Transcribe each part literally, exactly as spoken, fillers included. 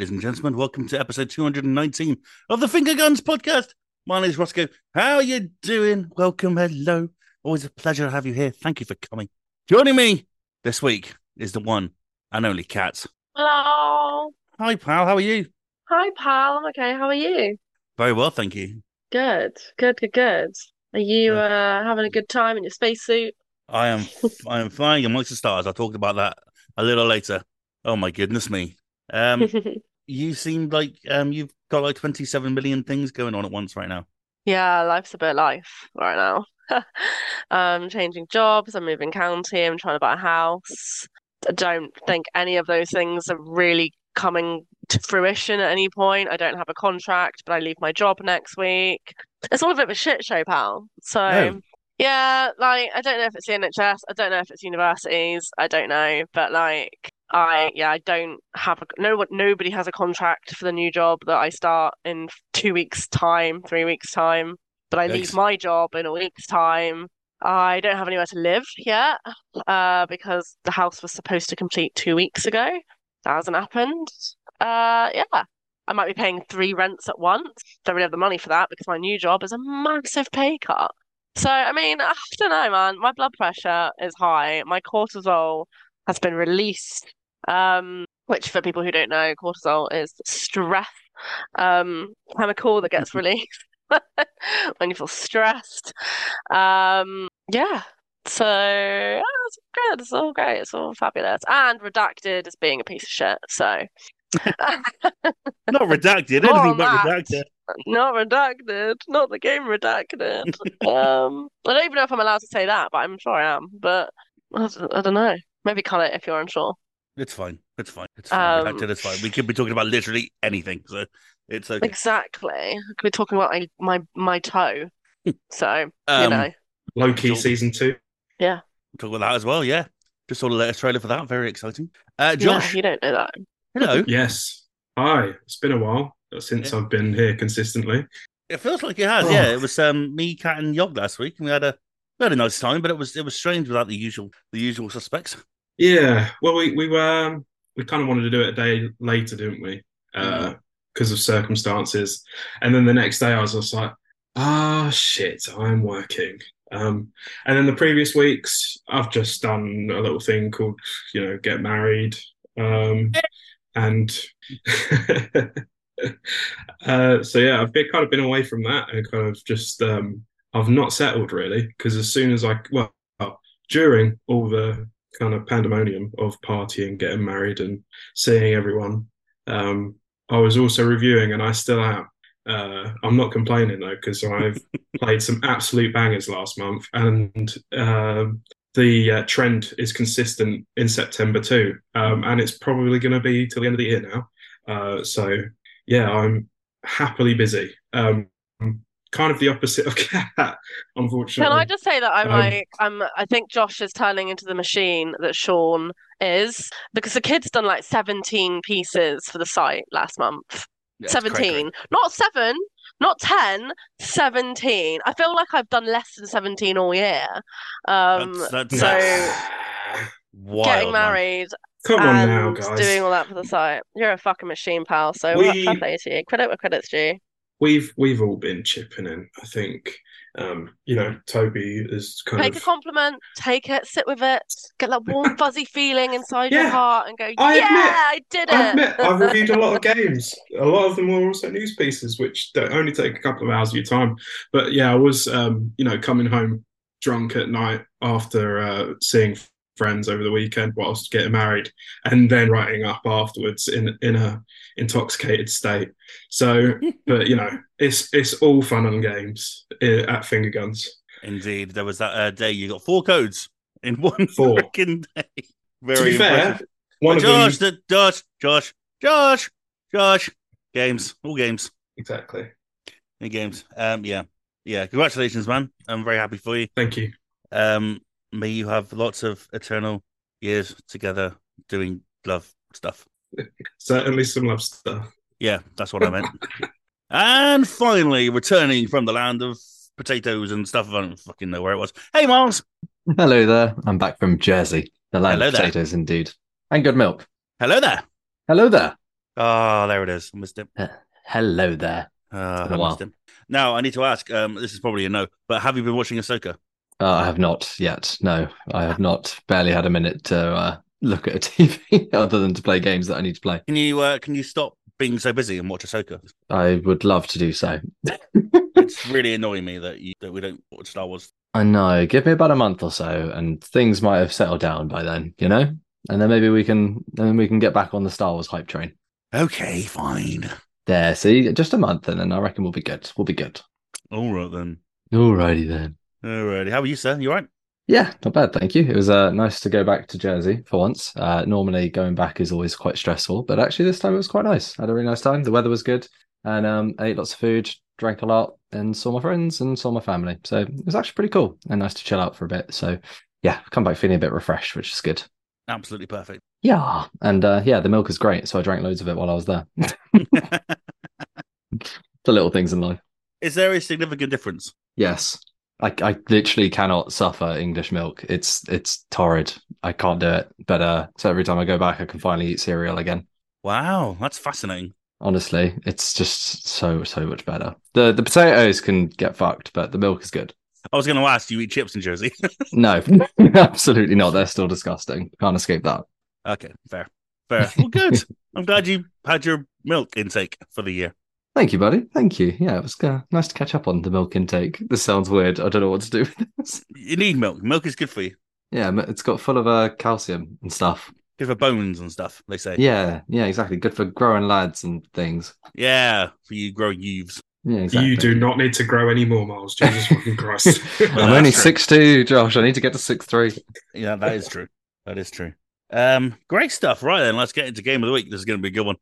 ladies and gentlemen. Welcome to episode two hundred nineteen of the Finger Guns podcast. My name is Rossko. How are you doing? Welcome. Hello. Always a pleasure to have you here. Thank you for coming. Joining me this week is the one and only Kat. Hello. Hi, pal. How are you? Hi, pal. I'm okay. How are you? Very well, thank you. Good. Good, good, good. Are you uh, having a good time in your spacesuit? I am I am flying amongst the stars. I talked about that a little later. Oh my goodness me. Um you seem like um you've got like twenty-seven million things going on at once right now. Yeah, life's a bit life right now. I'm changing jobs, I'm moving county, I'm trying to buy a house. I don't think any of those things are really coming to fruition at any point. I don't have a contract, but I leave my job next week. It's all a bit of a shit show, pal. So oh. Yeah, like, I don't know if it's the N H S, I don't know if it's universities, I don't know, but like, I, yeah, I don't have, a, no, nobody has a contract for the new job that I start in two weeks' time, three weeks' time, but I Yikes. leave my job in a week's time. I don't have anywhere to live yet, uh, because the house was supposed to complete two weeks ago. That hasn't happened. Uh, yeah. I might be paying three rents at once. Don't really have the money for that because my new job is a massive pay cut. So, I mean, I don't know, man. My blood pressure is high. My cortisol has been released, um, which, for people who don't know, cortisol is stress um, chemical that gets released when you feel stressed. Um, yeah. So, yeah, it's good. It's all great. It's all fabulous. And Redacted is being a piece of shit. So, not Redacted. Anything but that. Redacted. Not Redacted, not the game Redacted. um, I don't even know if I'm allowed to say that, but I'm sure I am. But I, I don't know. Maybe call it if you're unsure. It's fine. It's fine. It's fine. Um, Redacted is fine. We could be talking about literally anything, so it's okay. Exactly. I could be talking about my my, my toe. So um, you know, Low Key season two. Yeah, we'll talk about that as well. Yeah, just saw the latest trailer for that. Very exciting. Uh, Josh, yeah, you don't know that. Hello. Yes. Hi. It's been a while since yeah. I've been here consistently. It feels like it has, oh. yeah. It was um, me, Kat, and Yog last week, and we had a we had a nice time, but it was it was strange without the usual the usual suspects. Yeah, well, we we were we kind of wanted to do it a day later, didn't we? Because uh, mm-hmm. of circumstances, and then the next day I was just like, ah, oh, shit, I'm working. Um, and then the previous weeks, I've just done a little thing called, you know, get married, um, and. Uh, so yeah, I've been, kind of been away from that and kind of just um, I've not settled really because as soon as I well during all the kind of pandemonium of partying, getting married and seeing everyone, um, I was also reviewing and I still am. Uh, I'm not complaining though because I've played some absolute bangers last month and uh, the uh, trend is consistent in September too, um, and it's probably going to be till the end of the year now. Uh, so. Yeah, I'm happily busy. Um, I'm kind of the opposite of Kat, unfortunately. Can I just say that I'm um, like, I'm, I think Josh is turning into the machine that Sean is because the kid's done like seventeen pieces for the site last month. Yeah, seventeen. Not seven, not ten, seventeen. I feel like I've done less than seventeen all year. Um, that's, that's, so that's wild, getting married. Man. Come on now, guys. Doing all that for the site. You're a fucking machine, pal. So we, fair play to you. Credit where credit's due. We've we've all been chipping in. I think um, you know Toby is kind take of take a compliment, take it, sit with it, get that warm fuzzy feeling inside yeah. your heart, and go. Yeah, I, admit, I did it. I admit, I've reviewed a lot of games. A lot of them were also news pieces, which don't only take a couple of hours of your time. But yeah, I was um, you know coming home drunk at night after uh, seeing. friends over the weekend whilst getting married and then writing up afterwards in in a intoxicated state. So but you know it's it's all fun and games at Finger Guns. Indeed, there was that uh, day you got four codes in one four. freaking day. Very to be impressive. Fair, one of Josh, them... the, Josh, Josh, Josh, Josh, games, all games, exactly. In games, um, yeah, yeah. Congratulations, man. I'm very happy for you. Thank you. Um. May you have lots of eternal years together doing love stuff. Certainly some love stuff. Yeah, that's what I meant. And finally, returning from the land of potatoes and stuff. I don't fucking know where it was. Hey, Miles. Hello there. I'm back from Jersey. The land Hello of potatoes, there. Indeed. And good milk. Hello there. Hello there. Oh, there it is. I missed it. Uh, hello there. Uh, I missed it. Now, I need to ask, um, this is probably a no, but have you been watching Ahsoka? Uh, I have not yet. No, I have not. Barely had a minute to uh, look at a T V other than to play games that I need to play. Can you uh, can you stop being so busy and watch Ahsoka? I would love to do so. It's really annoying me that, you, that we don't watch Star Wars. I know. Give me about a month or so and things might have settled down by then, you know? And then maybe we can then we can get back on the Star Wars hype train. Okay, fine. There, see, just a month and then I reckon we'll be good. We'll be good. All right then. All righty then. All righty. How are you, sir? You all right? Yeah, not bad, thank you. It was uh, nice to go back to Jersey for once. Uh, normally going back is always quite stressful, but actually this time it was quite nice. I had a really nice time. The weather was good and um, I ate lots of food, drank a lot and saw my friends and saw my family. So it was actually pretty cool and nice to chill out for a bit. So yeah, come back feeling a bit refreshed, which is good. Absolutely perfect. Yeah. And uh, yeah, the milk is great. So I drank loads of it while I was there. The little things in life. Is there a significant difference? Yes. I, I literally cannot suffer English milk. It's it's torrid. I can't do it. But uh, so every time I go back, I can finally eat cereal again. Wow. That's fascinating. Honestly, it's just so, so much better. The, the potatoes can get fucked, but the milk is good. I was going to ask, do you eat chips in Jersey? No, absolutely not. They're still disgusting. Can't escape that. Okay, fair. Fair. Well, good. I'm glad you had your milk intake for the year. Thank you, buddy. Thank you. Yeah, it was uh, nice to catch up on the milk intake. This sounds weird. I don't know what to do with this. You need milk. Milk is good for you. Yeah, it's got full of uh, calcium and stuff. Good for bones and stuff, they say. Yeah, yeah, exactly. Good for growing lads and things. Yeah, for you growing youths. Yeah, exactly. You do not need to grow any more, Miles. Jesus fucking Christ. Well, I'm only six two, Josh. I need to get to six three. Yeah, that is true. That is true. Um, great stuff. Right then, let's get into Game of the Week. This is going to be a good one.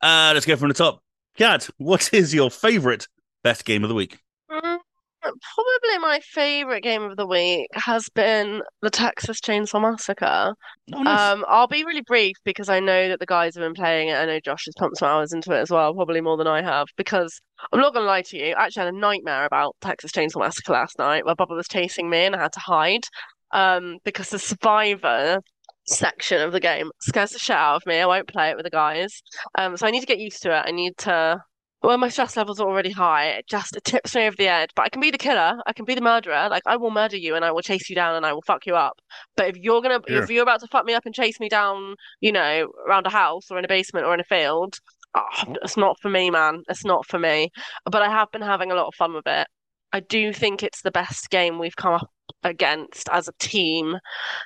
Uh, let's go from the top. Kat, what is your favourite best game of the week? Mm, probably my favourite game of the week has been The Texas Chainsaw Massacre. Oh, nice. um, I'll be really brief because I know that the guys have been playing it. I know Josh has pumped some hours into it as well, probably more than I have, because I'm not going to lie to you. I actually had a nightmare about Texas Chainsaw Massacre last night where Bubba was chasing me and I had to hide um, because the survivor section of the game scares the shit out of me. I won't play it with the guys. Um, so I need to get used to it. I need to... Well, my stress levels are already high. It just it tips me over the edge. But I can be the killer. I can be the murderer. Like, I will murder you and I will chase you down and I will fuck you up. But if you're gonna, yeah. if you're about to fuck me up and chase me down, you know, around a house or in a basement or in a field, oh, it's not for me, man. It's not for me. But I have been having a lot of fun with it. I do think it's the best game we've come up against as a team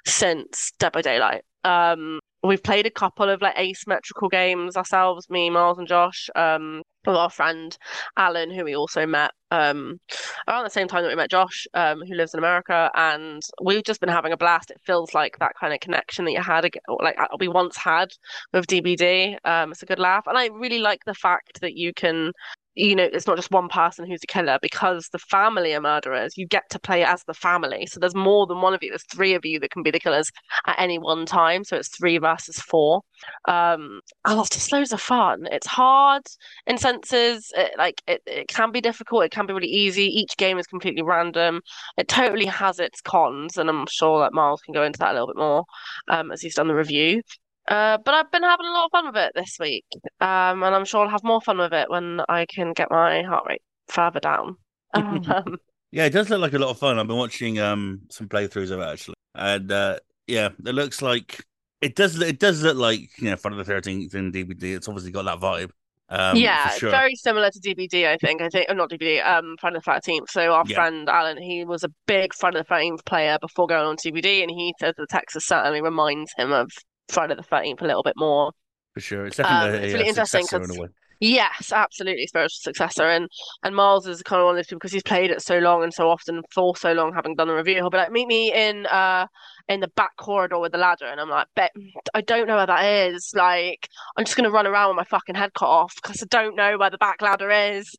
since Dead by Daylight. Um, we've played a couple of like asymmetrical games ourselves, me, Miles and Josh, um, with our friend Alan, who we also met um, around the same time that we met Josh, um, who lives in America, and we've just been having a blast. It feels like that kind of connection that you had, like we once had with D B D. Um, it's a good laugh, and I really like the fact that you can, you know, it's not just one person who's a killer, because the family are murderers. You get to play as the family. So there's more than one of you. There's three of you that can be the killers at any one time. So it's three versus four. Um, and it's just loads of fun. It's hard in senses. It, like, it, it can be difficult. It can be really easy. Each game is completely random. It totally has its cons. And I'm sure that Miles can go into that a little bit more um, as he's done the review. Uh, but I've been having a lot of fun with it this week, um, and I'm sure I'll have more fun with it when I can get my heart rate further down. Um, yeah, it does look like a lot of fun. I've been watching um, some playthroughs of it, actually. And, uh, yeah, it looks like... It does It does look like, you know, Friday the thirteenth in D B D. It's obviously got that vibe. Um, yeah, sure. Very similar to D B D, I think. I think, oh, not D B D, um, Friday the thirteenth. So our yeah. friend Alan, he was a big Friday the thirteenth player before going on D B D, and he says the Texas certainly reminds him of Friday the thirteenth a little bit more. For sure. It's definitely um, a, it's really a interesting in a way. Yes, absolutely. Spiritual successor. And and Miles is kind of one of those people, because he's played it so long and so often for so long, having done the review, he'll be like, meet me in uh in the back corridor with the ladder. And I'm like, bet I don't know where that is. Like, I'm just going to run around with my fucking head cut off because I don't know where the back ladder is.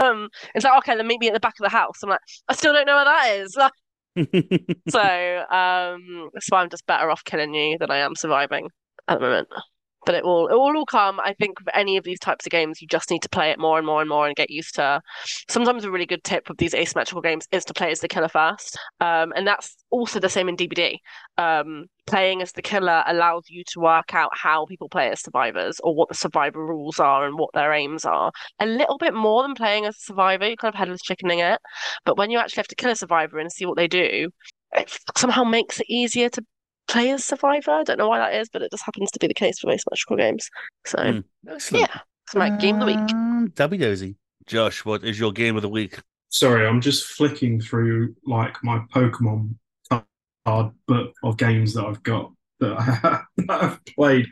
um, It's like, okay, then meet me at the back of the house. I'm like, I still don't know where that is. Like, so um, that's why I'm just better off killing you than I am surviving at the moment. but it will it will all come. I think with any of these types of games, you just need to play it more and more and more and get used to. Sometimes a really good tip with these asymmetrical games is to play as the killer first, um, and that's also the same in D B D. Um, playing as the killer allows you to work out how people play as survivors, or what the survivor rules are and what their aims are, a little bit more than playing as a survivor. You're kind of headless chickening it, but when you actually have to kill a survivor and see what they do, it somehow makes it easier to play as survivor. I don't know why that is, but it just happens to be the case for asymmetrical games. So mm, excellent. Yeah, it's my um, game of the week. Dabby dozy. Josh, what is your game of the week? Sorry, I'm just flicking through like my Pokemon card book of games that I've got that, I have, that I've played.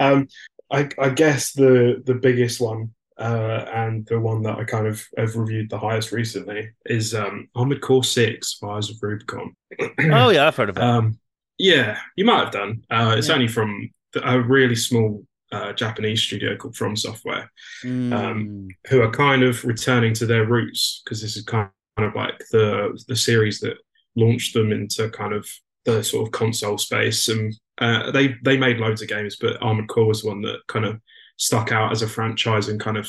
Um, I, I guess the the biggest one uh, and the one that I kind of have reviewed the highest recently is um, Armored Core six: Fires of Rubicon. Oh yeah, I've heard of it. Um, yeah, you might have done. Uh, it's yeah. only from a really small uh, Japanese studio called From Software, mm. um, who are kind of returning to their roots, because this is kind of like the the series that launched them into kind of the sort of console space, and uh, they they made loads of games, but Armored Core was one that kind of stuck out as a franchise and kind of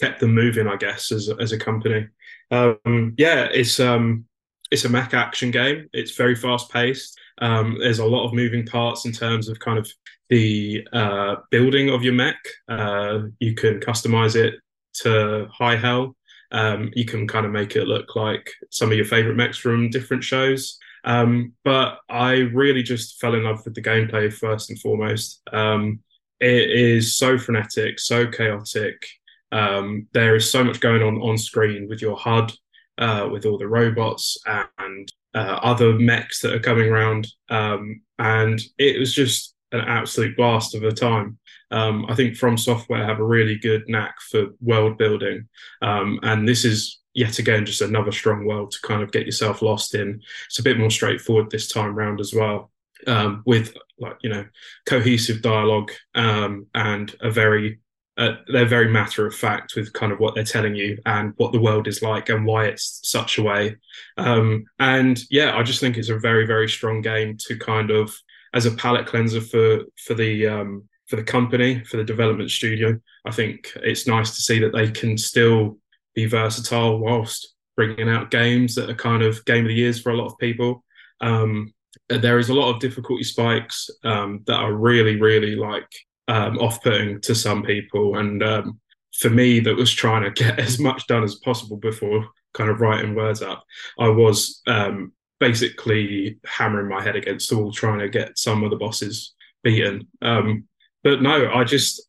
kept them moving, I guess, as as a company. Um, yeah, it's um it's a mech action game. It's very fast paced. Um, there's a lot of moving parts in terms of kind of the uh, building of your mech. Uh, you can customize it to high hell. Um, you can kind of make it look like some of your favourite mechs from different shows. Um, but I really just fell in love with the gameplay first and foremost. Um, it is so frenetic, so chaotic. Um, there is so much going on on screen with your H U D, uh, with all the robots and uh, other mechs that are coming around. Um, and it was just an absolute blast of a time. Um, I think From Software have a really good knack for world building. Um, and this is, yet again, just another strong world to kind of get yourself lost in. It's a bit more straightforward this time round as well, um, with, like, you know, cohesive dialogue um, and a very, uh, they're very matter of fact with kind of what they're telling you and what the world is like and why it's such a way. Um, and yeah, I just think it's a very, very strong game to kind of, as a palate cleanser for, for the, um, for the company, for the development studio. I think it's nice to see that they can still be versatile whilst bringing out games that are kind of game of the years for a lot of people. Um, there is a lot of difficulty spikes um, that are really, really like um, off-putting to some people. And um, for me, that was trying to get as much done as possible before kind of writing words up, I was um, basically hammering my head against the wall trying to get some of the bosses beaten. Um, But no, I just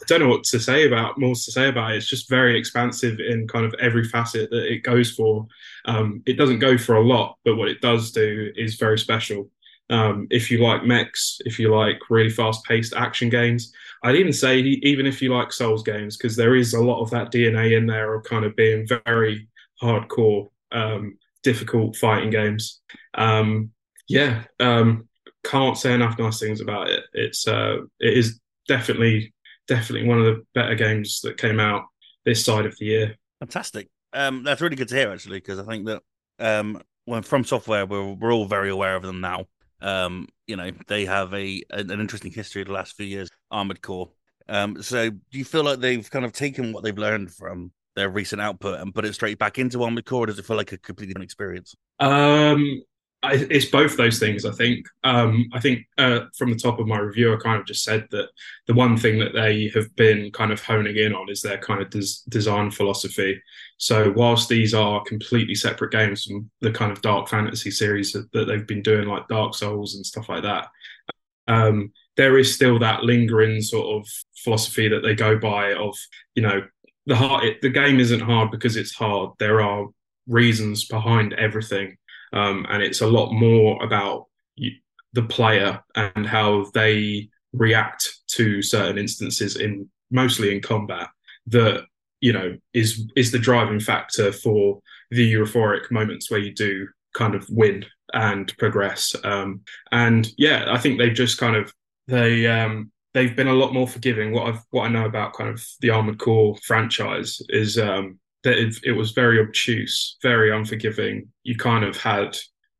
I don't know what to say about more to say about it. It's just very expansive in kind of every facet that it goes for. Um, it doesn't go for a lot, but what it does do is very special. Um, if you like mechs, if you like really fast-paced action games, I'd even say even if you like Souls games, because there is a lot of that D N A in there of kind of being very hardcore, um, difficult fighting games. Um, yeah. Um, Can't say enough nice things about it. It's uh, it is definitely, definitely one of the better games that came out this side of the year. Fantastic. Um, that's really good to hear, actually, because I think that um, when From Software, we're we're all very aware of them now. Um, you know, they have a an interesting history of the last few years. Armored Core. Um, so do you feel like they've kind of taken what they've learned from their recent output and put it straight back into Armored Core, or does it feel like a completely different experience? Um. I, it's both those things, I think. Um, I think uh, from the top of my review, I kind of just said that the one thing that they have been kind of honing in on is their kind of des- design philosophy. So whilst these are completely separate games from the kind of dark fantasy series that, that they've been doing, like Dark Souls and stuff like that, um, there is still that lingering sort of philosophy that they go by of, you know, the, hard, it, the game isn't hard because it's hard. There are reasons behind everything. Um, and it's a lot more about you, the player, and how they react to certain instances, in mostly in combat, that, you know, is is the driving factor for the euphoric moments where you do kind of win and progress. Um, and yeah, I think they've just kind of they um, they've been a lot more forgiving. What I've what I know about kind of the Armored Core franchise is. Um, that it, it was very obtuse, very unforgiving. You kind of had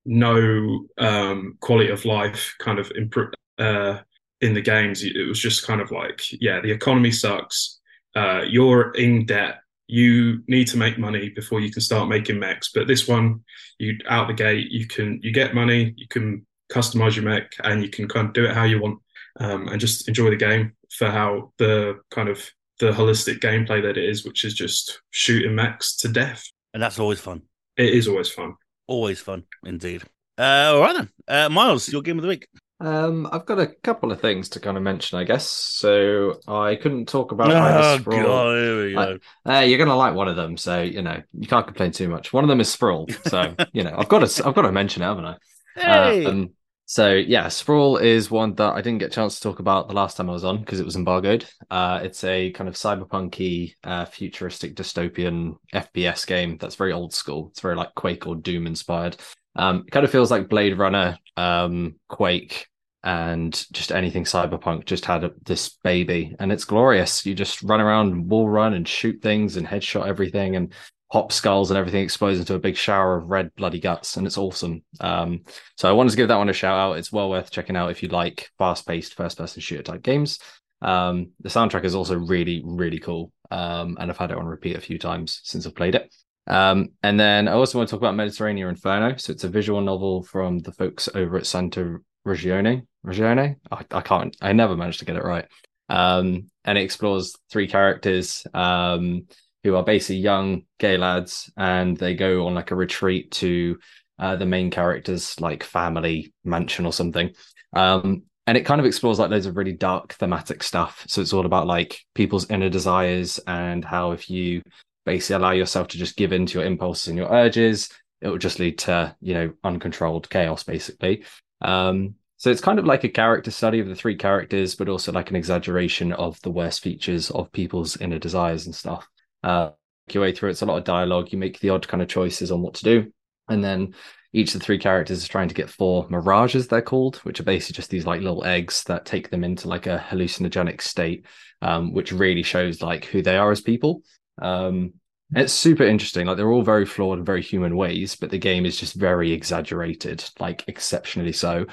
no um, quality of life kind of imp- uh, in the games, it was just kind of like, yeah, the economy sucks. Uh, you're in debt. You need to make money before you can start making mechs. But this one, you out the gate, you can you get money, you can customize your mech, and you can kind of do it how you want, um, and just enjoy the game for how the kind of the holistic gameplay that it is, which is just shooting mechs to death. And that's always fun. It is always fun. Always fun, indeed. Uh, all right then, uh, Miles, your game of the week. Um, I've got a couple of things to kind of mention, I guess. So I couldn't talk about either Sprawl. God, here we go. I, uh, you're going to like one of them, so you know you can't complain too much. One of them is Sprawl, so you know I've got to I've got to mention it, haven't I? Hey. Uh, um, so yeah, Sprawl is one that I didn't get a chance to talk about the last time I was on because it was embargoed. Uh, it's a kind of cyberpunky, uh, futuristic dystopian F P S game that's very old school. It's very like Quake or Doom inspired. Um, it kind of feels like Blade Runner, um, Quake, and just anything cyberpunk just had a, this baby, and it's glorious. You just run around and wall run and shoot things and headshot everything and pop skulls and everything explodes into a big shower of red bloody guts, and it's awesome. Um, so I wanted to give that one a shout out. It's well worth checking out if you like fast-paced first-person shooter type games. Um, the soundtrack is also really, really cool, um, and I've had it on repeat a few times since I've played it. Um, and then I also want to talk about Mediterranean Inferno. So it's a visual novel from the folks over at Santa Regione. Regione? I, I can't, I never managed to get it right. Um, and it explores three characters um, who are basically young gay lads, and they go on like a retreat to uh, the main character's like family mansion or something. Um, and it kind of explores like loads of really dark thematic stuff. So it's all about like people's inner desires and how if you basically allow yourself to just give in to your impulses and your urges, it will just lead to, you know, uncontrolled chaos, basically. Um, so it's kind of like a character study of the three characters, but also like an exaggeration of the worst features of people's inner desires and stuff. Uh, your way through, it's a lot of dialogue. You make the odd kind of choices on what to do. And then each of the three characters is trying to get four mirages, they're called, which are basically just these like little eggs that take them into like a hallucinogenic state, um, which really shows like who they are as people. Um, it's super interesting. Like they're all very flawed and very human ways, but the game is just very exaggerated, like exceptionally so.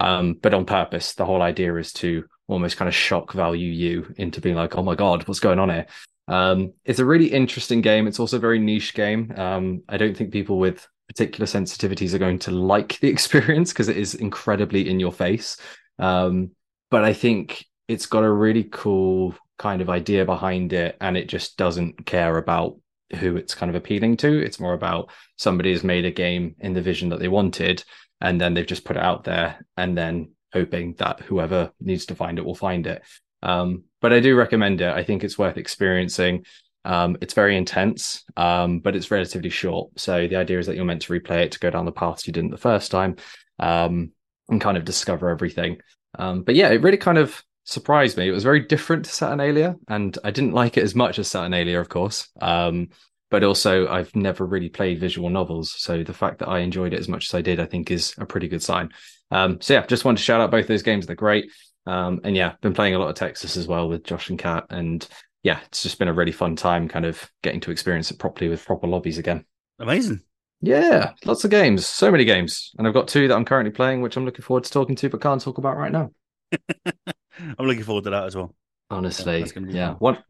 Um, but on purpose, the whole idea is to almost kind of shock value you into being like, oh my God, what's going on here? Um, it's a really interesting game. It's also a very niche game. Um, I don't think people with particular sensitivities are going to like the experience because it is incredibly in your face. Um, but I think it's got a really cool kind of idea behind it, and it just doesn't care about who it's kind of appealing to. It's more about somebody has made a game in the vision that they wanted, and then they've just put it out there and then hoping that whoever needs to find it will find it. Um, but I do recommend it. I think it's worth experiencing. Um, it's very intense, um, but it's relatively short. So the idea is that you're meant to replay it to go down the paths you didn't the first time, um, and kind of discover everything. Um, but yeah, it really kind of surprised me. It was very different to Saturnalia, and I didn't like it as much as Saturnalia, of course. Um, but also, I've never really played visual novels, so the fact that I enjoyed it as much as I did, I think, is a pretty good sign. Um, so yeah, just wanted to shout out both those games. They're great. Um, and yeah, been playing a lot of Texas as well with Josh and Kat, and yeah, it's just been a really fun time kind of getting to experience it properly with proper lobbies again. Amazing. Yeah, lots of games, so many games. And I've got two that I'm currently playing, which I'm looking forward to talking to, but can't talk about right now. I'm looking forward to that as well. Honestly, yeah, yeah. one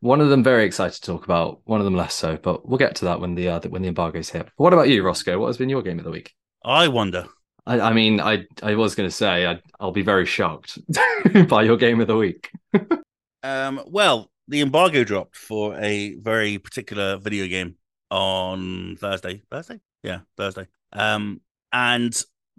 one of them very excited to talk about, one of them less so, but we'll get to that when the uh, when the embargo's hit. But what about you, Rossko? What has been your game of the week? I wonder. I, I mean, I I was going to say I, I'll be very shocked by your game of the week. um, well, the embargo dropped for a very particular video game on Thursday. Thursday, yeah, Thursday. Um, and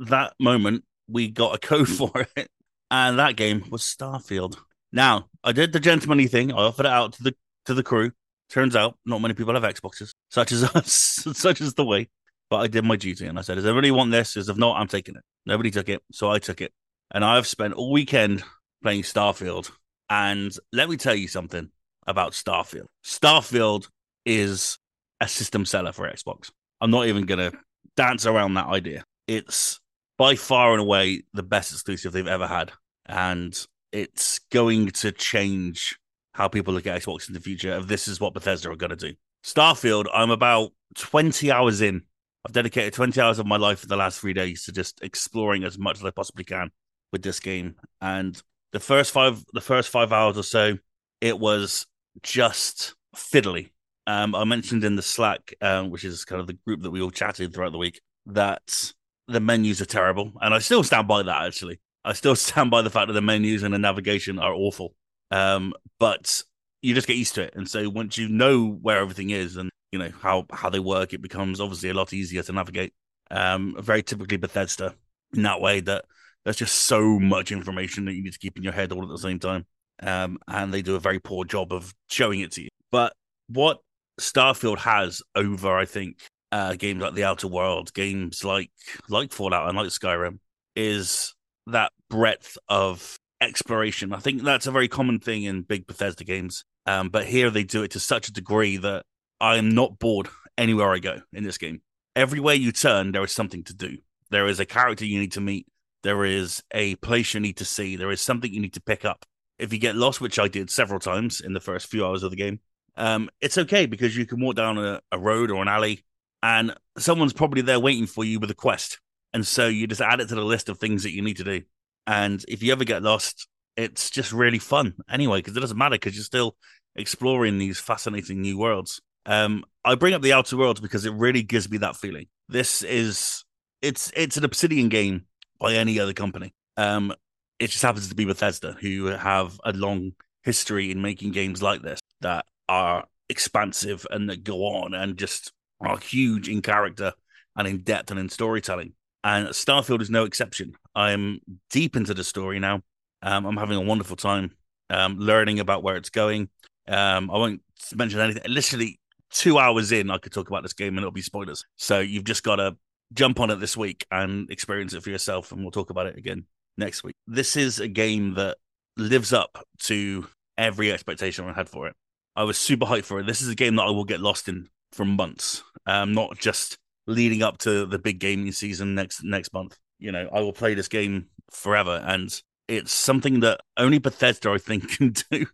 that moment we got a code for it. And that game was Starfield. Now, I did the gentlemanly thing. I offered it out to the to the crew. Turns out, not many people have Xboxes, such as us, such as the way. But I did my duty, and I said, does everybody want this? Because if not, I'm taking it. Nobody took it, so I took it. And I've spent all weekend playing Starfield. And let me tell you something about Starfield. Starfield is a system seller for Xbox. I'm not even going to dance around that idea. It's by far and away the best exclusive they've ever had. And it's going to change how people look at Xbox in the future if this is what Bethesda are going to do. Starfield, I'm about twenty hours in. I've dedicated twenty hours of my life for the last three days to just exploring as much as I possibly can with this game. And The first five, the first five hours or so, it was just fiddly. Um, I mentioned in the Slack, um, which is kind of the group that we all chatted throughout the week, that the menus are terrible, and I still stand by that. Actually, I still stand by the fact that the menus and the navigation are awful. Um, but you just get used to it, and so once you know where everything is and you know how how they work, it becomes obviously a lot easier to navigate. Um, very typically Bethesda in that way, that there's just so much information that you need to keep in your head all at the same time, um, and they do a very poor job of showing it to you. But what Starfield has over, I think, uh, games like The Outer Worlds, games like like Fallout and like Skyrim, is that breadth of exploration. I think that's a very common thing in big Bethesda games, um, but here they do it to such a degree that I am not bored anywhere I go in this game. Everywhere you turn, there is something to do. There is a character you need to meet. There is a place you need to see. There is something you need to pick up. If you get lost, which I did several times in the first few hours of the game, um, it's okay because you can walk down a, a road or an alley and someone's probably there waiting for you with a quest. And so you just add it to the list of things that you need to do. And if you ever get lost, it's just really fun anyway, because it doesn't matter because you're still exploring these fascinating new worlds. Um, I bring up The Outer Worlds because it really gives me that feeling. This is, it's it's an Obsidian game by any other company. Um, it just happens to be Bethesda, who have a long history in making games like this that are expansive and that go on and just are huge in character and in depth and in storytelling. And Starfield is no exception. I'm deep into the story now. Um, I'm having a wonderful time um, learning about where it's going. Um, I won't mention anything. Literally, two hours in, I could talk about this game and it'll be spoilers. So you've just got to jump on it this week and experience it for yourself, and we'll talk about it again next week. This is a game that lives up to every expectation I had for it. I was super hyped for it. This is a game that I will get lost in for months, um, not just leading up to the big gaming season next next month. You know, I will play this game forever, and it's something that only Bethesda, I think, can do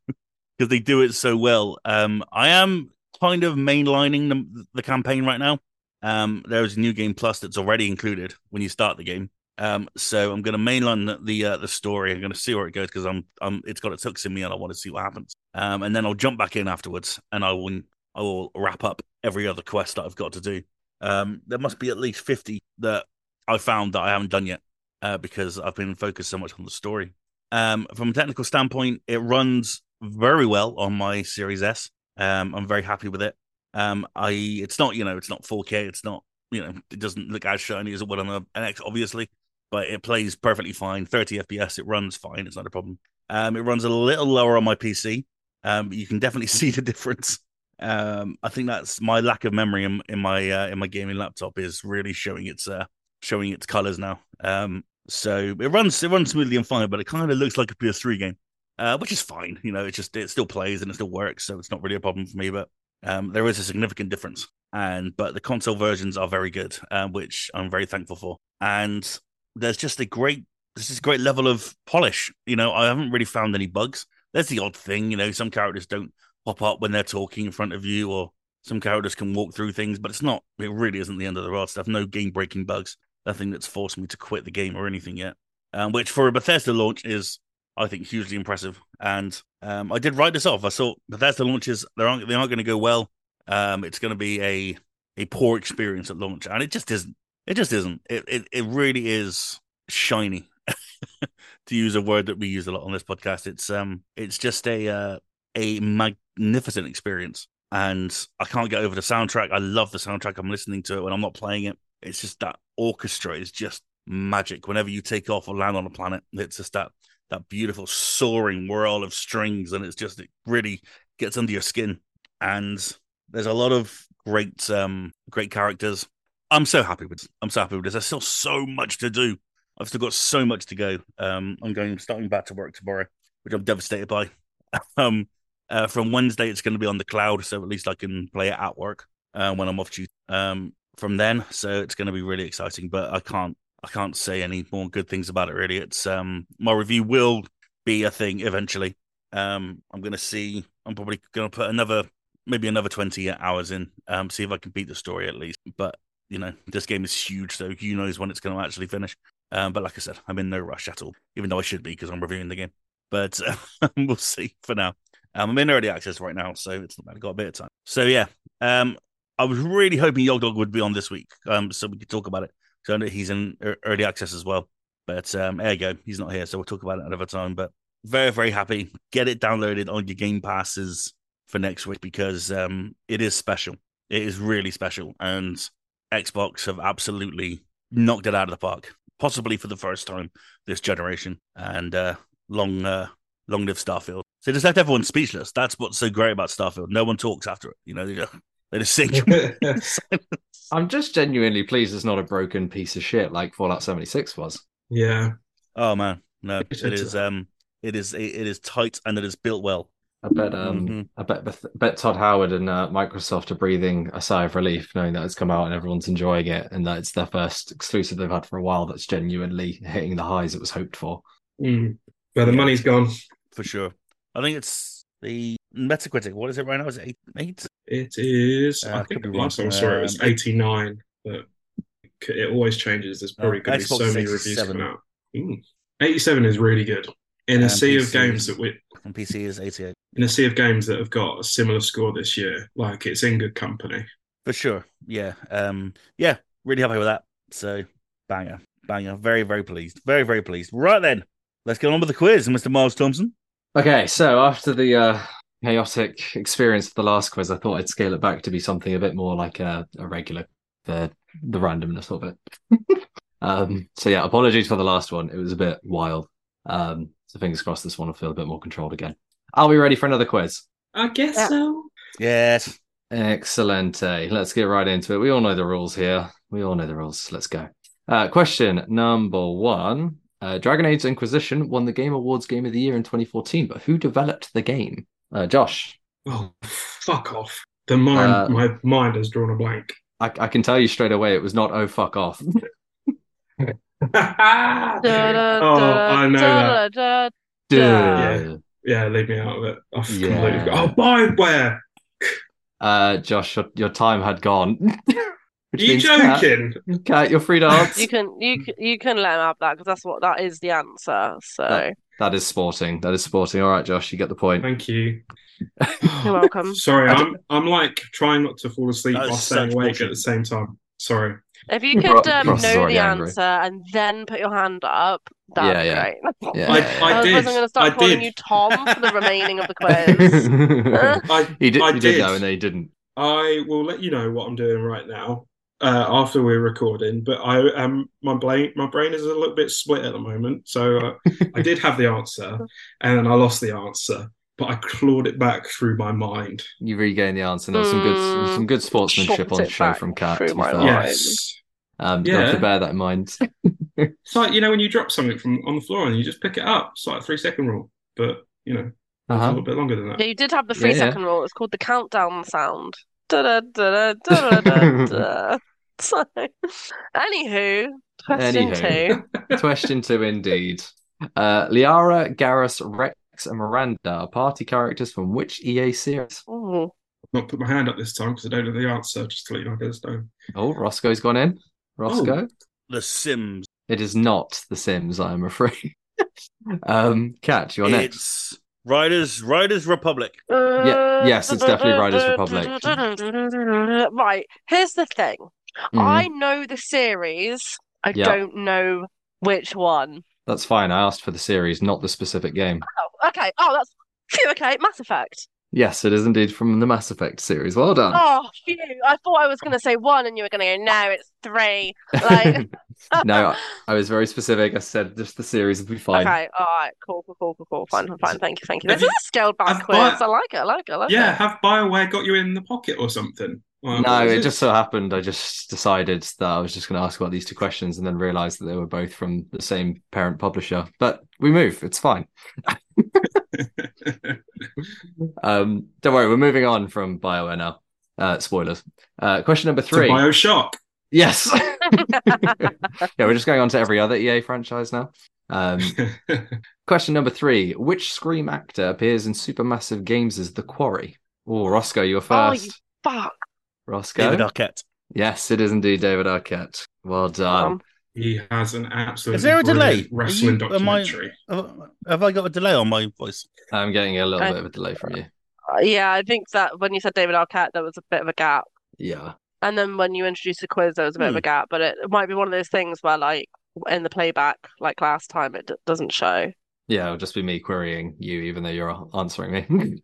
because they do it so well. Um, I am... kind of mainlining the, the campaign right now. Um, there's New Game Plus that's already included when you start the game. Um, so I'm going to mainline the the, uh, the story. I'm going to see where it goes because I'm um it's got its hooks in me and I want to see what happens. Um, and then I'll jump back in afterwards and I will I will wrap up every other quest that I've got to do. Um, there must be at least fifty that I found that I haven't done yet uh, because I've been focused so much on the story. Um, from a technical standpoint, it runs very well on my Series S. Um, I'm very happy with it. Um, I it's not you know it's not four K. It's not you know it doesn't look as shiny as it would on an X, obviously, but it plays perfectly fine. thirty F P S, it runs fine. It's not a problem. Um, it runs a little lower on my P C. Um, you can definitely see the difference. Um, I think that's my lack of memory in, in my uh, in my gaming laptop is really showing its uh, showing its colors now. Um, so it runs it runs smoothly and fine, but it kind of looks like a P S three game. Uh, which is fine, you know, it's just, it still plays and it still works, so it's not really a problem for me, but um, there is a significant difference, and but the console versions are very good, uh, which I'm very thankful for, and there's just a great, this is a great level of polish, you know, I haven't really found any bugs. There's the odd thing, you know, some characters don't pop up when they're talking in front of you, or some characters can walk through things, but it's not, it really isn't the end of the world stuff, no game-breaking bugs, nothing that's forced me to quit the game or anything yet, um, which for a Bethesda launch is, I think, hugely impressive. And um, I did write this off. I thought Bethesda launches, they aren't, they aren't going to go well. Um, it's going to be a a poor experience at launch. And it just isn't. It just isn't. It it, it really is shiny, to use a word that we use a lot on this podcast. It's um it's just a uh, a magnificent experience. And I can't get over the soundtrack. I love the soundtrack. I'm listening to it when I'm not playing it. It's just that orchestra is just magic. Whenever you take off or land on a planet, it's just that that beautiful soaring whirl of strings, and it's just, it really gets under your skin. And there's a lot of great, um, great characters. I'm so happy with this. I'm so happy with this. There's still so much to do. I've still got so much to go. Um, I'm going, starting back to work tomorrow, which I'm devastated by. um, uh, from Wednesday, it's going to be on the cloud, so at least I can play it at work uh, when I'm off Tuesday. Um, from then, so it's going to be really exciting, but I can't. I can't say any more good things about it, really. It's um, my review will be a thing eventually. Um, I'm going to see. I'm probably going to put another, maybe another twenty hours in, um, see if I can beat the story at least. But, you know, this game is huge, so who knows when it's going to actually finish. Um, but like I said, I'm in no rush at all, even though I should be because I'm reviewing the game. But um, we'll see for now. Um, I'm in early access right now, so it's not bad. I've got a bit of time. So, yeah, um, I was really hoping Yog Dog would be on this week um, so we could talk about it. So I know he's in early access as well. But um, there you go. He's not here, so we'll talk about it another time. But very, very happy. Get it downloaded on your Game Passes for next week because um, it is special. It is really special. And Xbox have absolutely knocked it out of the park, possibly for the first time this generation. And uh, long uh, long live Starfield. So just left everyone speechless. That's what's so great about Starfield. No one talks after it. You know, they just, they just sink. I'm just genuinely pleased it's not a broken piece of shit like Fallout seventy-six was. Yeah. Oh, man. No, it is um, it is it is tight and it is built well. I bet um, mm-hmm. I bet, bet bet Todd Howard and uh, Microsoft are breathing a sigh of relief knowing that it's come out and everyone's enjoying it and that it's their first exclusive they've had for a while that's genuinely hitting the highs it was hoped for. Mm. Where the yeah. money's gone. For sure. I think it's the Metacritic. What is it right now? Is it eight? It is. Uh, I think the last time I saw it was eighty-nine, but it always changes. There's probably oh, going to be so many reviews coming out. Mm. eighty-seven is really good. In a sea of games that we... And P C is eighty-eight. In a sea of games that have got a similar score this year, like it's in good company. For sure, yeah. Um, yeah, really happy with that. So, banger, banger. Very, very pleased. Very, very pleased. Right then, let's get on with the quiz, Mister Miles Thompson. Okay, so after the uh, chaotic experience of the last quiz, I thought I'd scale it back to be something a bit more like a, a regular, the, the randomness of it. um, so, yeah, apologies for the last one. It was a bit wild. Um, so fingers crossed this one will feel a bit more controlled again. Are we ready for another quiz? I guess yeah. so. Yes. Excellent. Let's get right into it. We all know the rules here. We all know the rules. Let's go. Uh, question number one. Uh, Dragon Age Inquisition won the Game Awards Game of the Year in twenty fourteen, but who developed the game? Uh, Josh. Oh, fuck off. The mind, uh, my mind has drawn a blank. I, I can tell you straight away it was not oh, fuck off. oh, I know that. Da, da, yeah. yeah, leave me out of it. I've yeah. completely forgot. Oh, BioWare! Uh, Josh, your time had gone. Are you joking? Kat, Kat, you're free to answer. You can, you can, you can let him have that because that's what that is the answer. So that, that is sporting. That is sporting. All right, Josh, you get the point. Thank you. You're welcome. Sorry, I'm I'm like trying not to fall asleep while staying awake bullshit. At the same time. Sorry. If you could um, know the angry. answer and then put your hand up, that'd yeah, yeah. be great. Yeah, I, yeah. I, I did. Wasn't going to start I calling did. you Tom for the remaining of the quiz. I, he did, I he did, did. Know, and he didn't. I will let you know what I'm doing right now uh, after we're recording. But I um, my brain my brain is a little bit split at the moment, so uh, I did have the answer, and then I lost the answer. But I clawed it back through my mind. You regain the answer. There was mm. some good, some good sportsmanship on the show from Kat. Yes, um, you yeah. have to bear that in mind. It's like you know when you drop something from on the floor and you just pick it up. It's like a three-second rule, but you know uh-huh. it's a little bit longer than that. Yeah, you did have the three-second yeah, yeah. rule. It's called the countdown sound. Da da da da da da. So, anywho, question anywho. two. Question two, indeed. Uh, Liara, Garrus, Rex. And Miranda are party characters from which E A series? Ooh. I've not put my hand up this time because I don't know the answer. Just to let you know, I guess no. Oh, Roscoe's gone in. Rossko. Oh, the Sims. It is not The Sims, I am afraid. um, Kat, you're next. It's Riders, Riders Republic. Uh, yeah, yes, it's definitely Riders Republic. Right, here's the thing. Mm. I know the series. I yep. don't know which one. That's fine. I asked for the series, not the specific game. Oh, okay. Oh, that's... Phew, okay. Mass Effect. Yes, it is indeed from the Mass Effect series. Well done. Oh, phew. I thought I was going to say one and you were going to go, no, it's three. Like... no, I was very specific. I said just the series would be fine. Okay. All right. Cool, cool, cool, cool, cool. Fine, fine. Thank you, thank you. This is a scaled back quiz. Bio... I like it. I like it. I like yeah, it. Yeah. Have BioWare got you in the pocket or something? Um, no, it just so happened I just decided that I was just going to ask about these two questions and then realised that they were both from the same parent publisher. But we move. It's fine. um, don't worry. We're moving on from BioWare now. Uh, spoilers. Uh, question number three. To BioShock. Yes. yeah, we're just going on to every other E A franchise now. Um, question number three. Which Scream actor appears in Supermassive Games as The Quarry? Oh, Rossko, you were first. Oh, you fuck. Rossko? David Arquette. Yes, it is indeed David Arquette. Well done. Um, He has an absolutely. Is there a delay? Wrestling you, documentary. I, have I got a delay on my voice? I'm getting a little I, bit of a delay from you. Uh, yeah, I think that when you said David Arquette, there was a bit of a gap. Yeah. And then when you introduced the quiz, there was a bit hmm. of a gap. But it, it might be one of those things where, like, in the playback, like last time, it d- doesn't show. Yeah, it'll just be me querying you, even though you're answering me.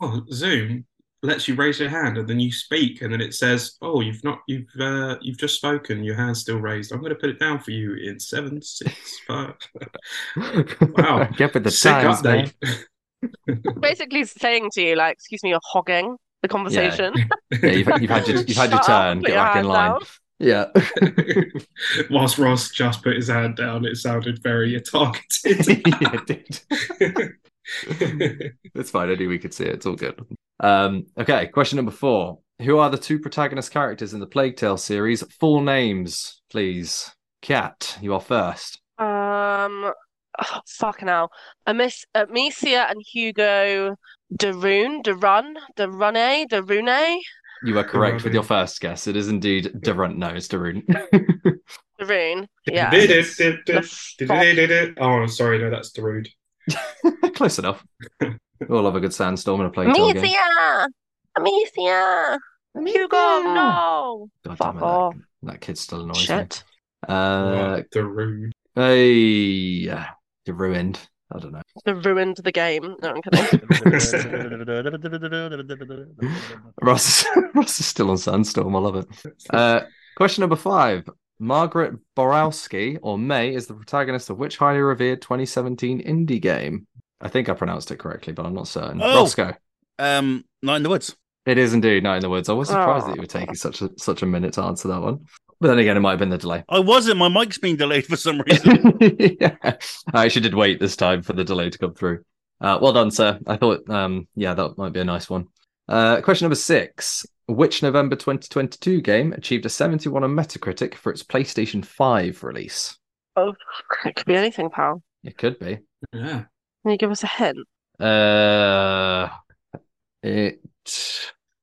Well, Zoom lets you raise your hand, and then you speak, and then it says, "Oh, you've not, you've, uh, you've just spoken. Your hand's still raised. I'm going to put it down for you in seven, six, five." Wow, get with the sick times, update. Basically, saying to you, like, "Excuse me, you're hogging the conversation." Yeah, yeah you've, you've had your, you've had your turn. Get back in line. Down. Yeah. Whilst Ross just put his hand down, it sounded very targeted. Yeah, it did. That's fine. I knew we could see it. It's all good. Um, okay, question number four. Who are the two protagonist characters in the Plague Tale series? Full names, please. Kat, you are first. Um, oh, fucking hell. Amis- Amicia and Hugo Darune, Darun, Darune, Darune. You are correct Darune. With your first guess. It is indeed Darune. No, it's Darune. Darune, yeah. Oh, I'm sorry, no, that's Darune. Close enough. We'll have a good sandstorm and a play. Amicia! Amicia! Hugo, no! God damn it, that, that kid's still annoys Shit. me. Uh, yeah, Darune. Hey, uh, the ruined. I don't know. The ruined the game. No, I'm kidding. Ross, Ross is still on sandstorm. I love it. Uh, question number five. Margaret Borowski, or May, is the protagonist of which highly revered twenty seventeen indie game? I think I pronounced it correctly, but I'm not certain. Oh, Rossko. Um, Night in the Woods. It is indeed Night in the Woods. I was surprised oh. that you were taking such a such a minute to answer that one. But then again, it might have been the delay. I wasn't. My mic's been delayed for some reason. Yeah. I actually did wait this time for the delay to come through. Uh, well done, sir. I thought, um, yeah, that might be a nice one. Uh, question number six. Which November twenty twenty-two game achieved a seventy-one on Metacritic for its PlayStation five release? Oh, it could be anything, pal. It could be. Yeah. Can you give us a hint? Uh, it.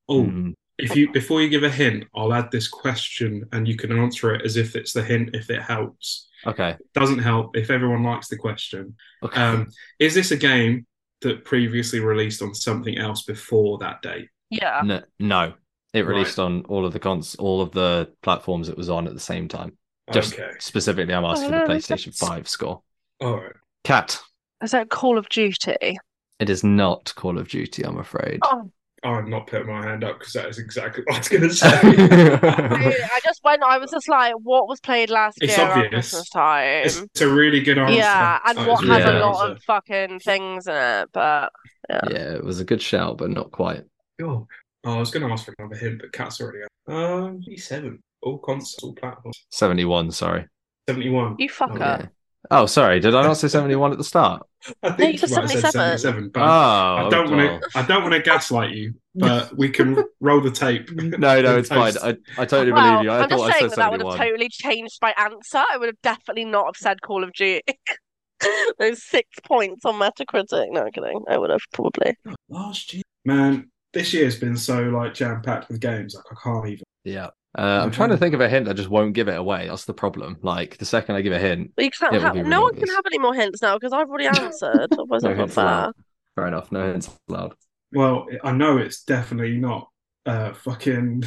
Oh, hmm. if you before you give a hint, I'll add this question, and you can answer it as if it's the hint, if it helps. Okay. It doesn't help if everyone likes the question. Okay. Um, is this a game that previously released on something else before that date? Yeah. No, no. It released right. on all of the cons, all of the platforms it was on at the same time. Just okay. specifically, I'm asking oh, for the PlayStation that's... five score. All right. Kat. Is that Call of Duty? It is not Call of Duty, I'm afraid. Oh. I've not put my hand up because that is exactly what I was going to say. I just went, I was just like, what was played last it's year obvious. around Christmas time? It's, it's a really good answer. Yeah, and that what has yeah. a lot of fucking things in it, but... Yeah, yeah it was a good shout, but not quite. Oh, I was going to ask for another hint, but Kat's already out. Um, seven. All console platforms. seventy-one, sorry. seventy-one. You fucker. Oh, yeah. Oh, sorry. Did I not say seventy-one at the start? I think no, you said seventy-seven. seventy-seven but oh, I don't want to. I don't want to gaslight you, but we can roll the tape. No, no, it's fine. I, I totally well, believe you. I I'm thought just I saying said that, that would have totally changed my answer. I would have definitely not have said Call of Duty. Those six points on Metacritic. No, I'm kidding. I would have probably. Last year, man, this year's been so like jam packed with games. Like I can't even. Yeah. Uh, I'm trying to think of a hint. I just won't give it away. That's the problem. Like the second I give a hint, you can't have, no one can have any more hints now because I've already answered. Otherwise, no not fair. Fair enough. No hints allowed. Well, I know it's definitely not uh, fucking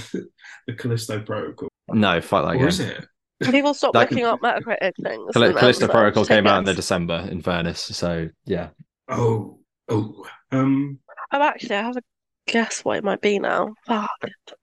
the Callisto Protocol. No, fuck that or game. Is it? People stop looking could... up Metacritic things. Calli- Callisto Protocol came out in the December. In fairness, so yeah. Oh, oh. Um. Oh, actually, I have a. Guess what it might be now. Fuck.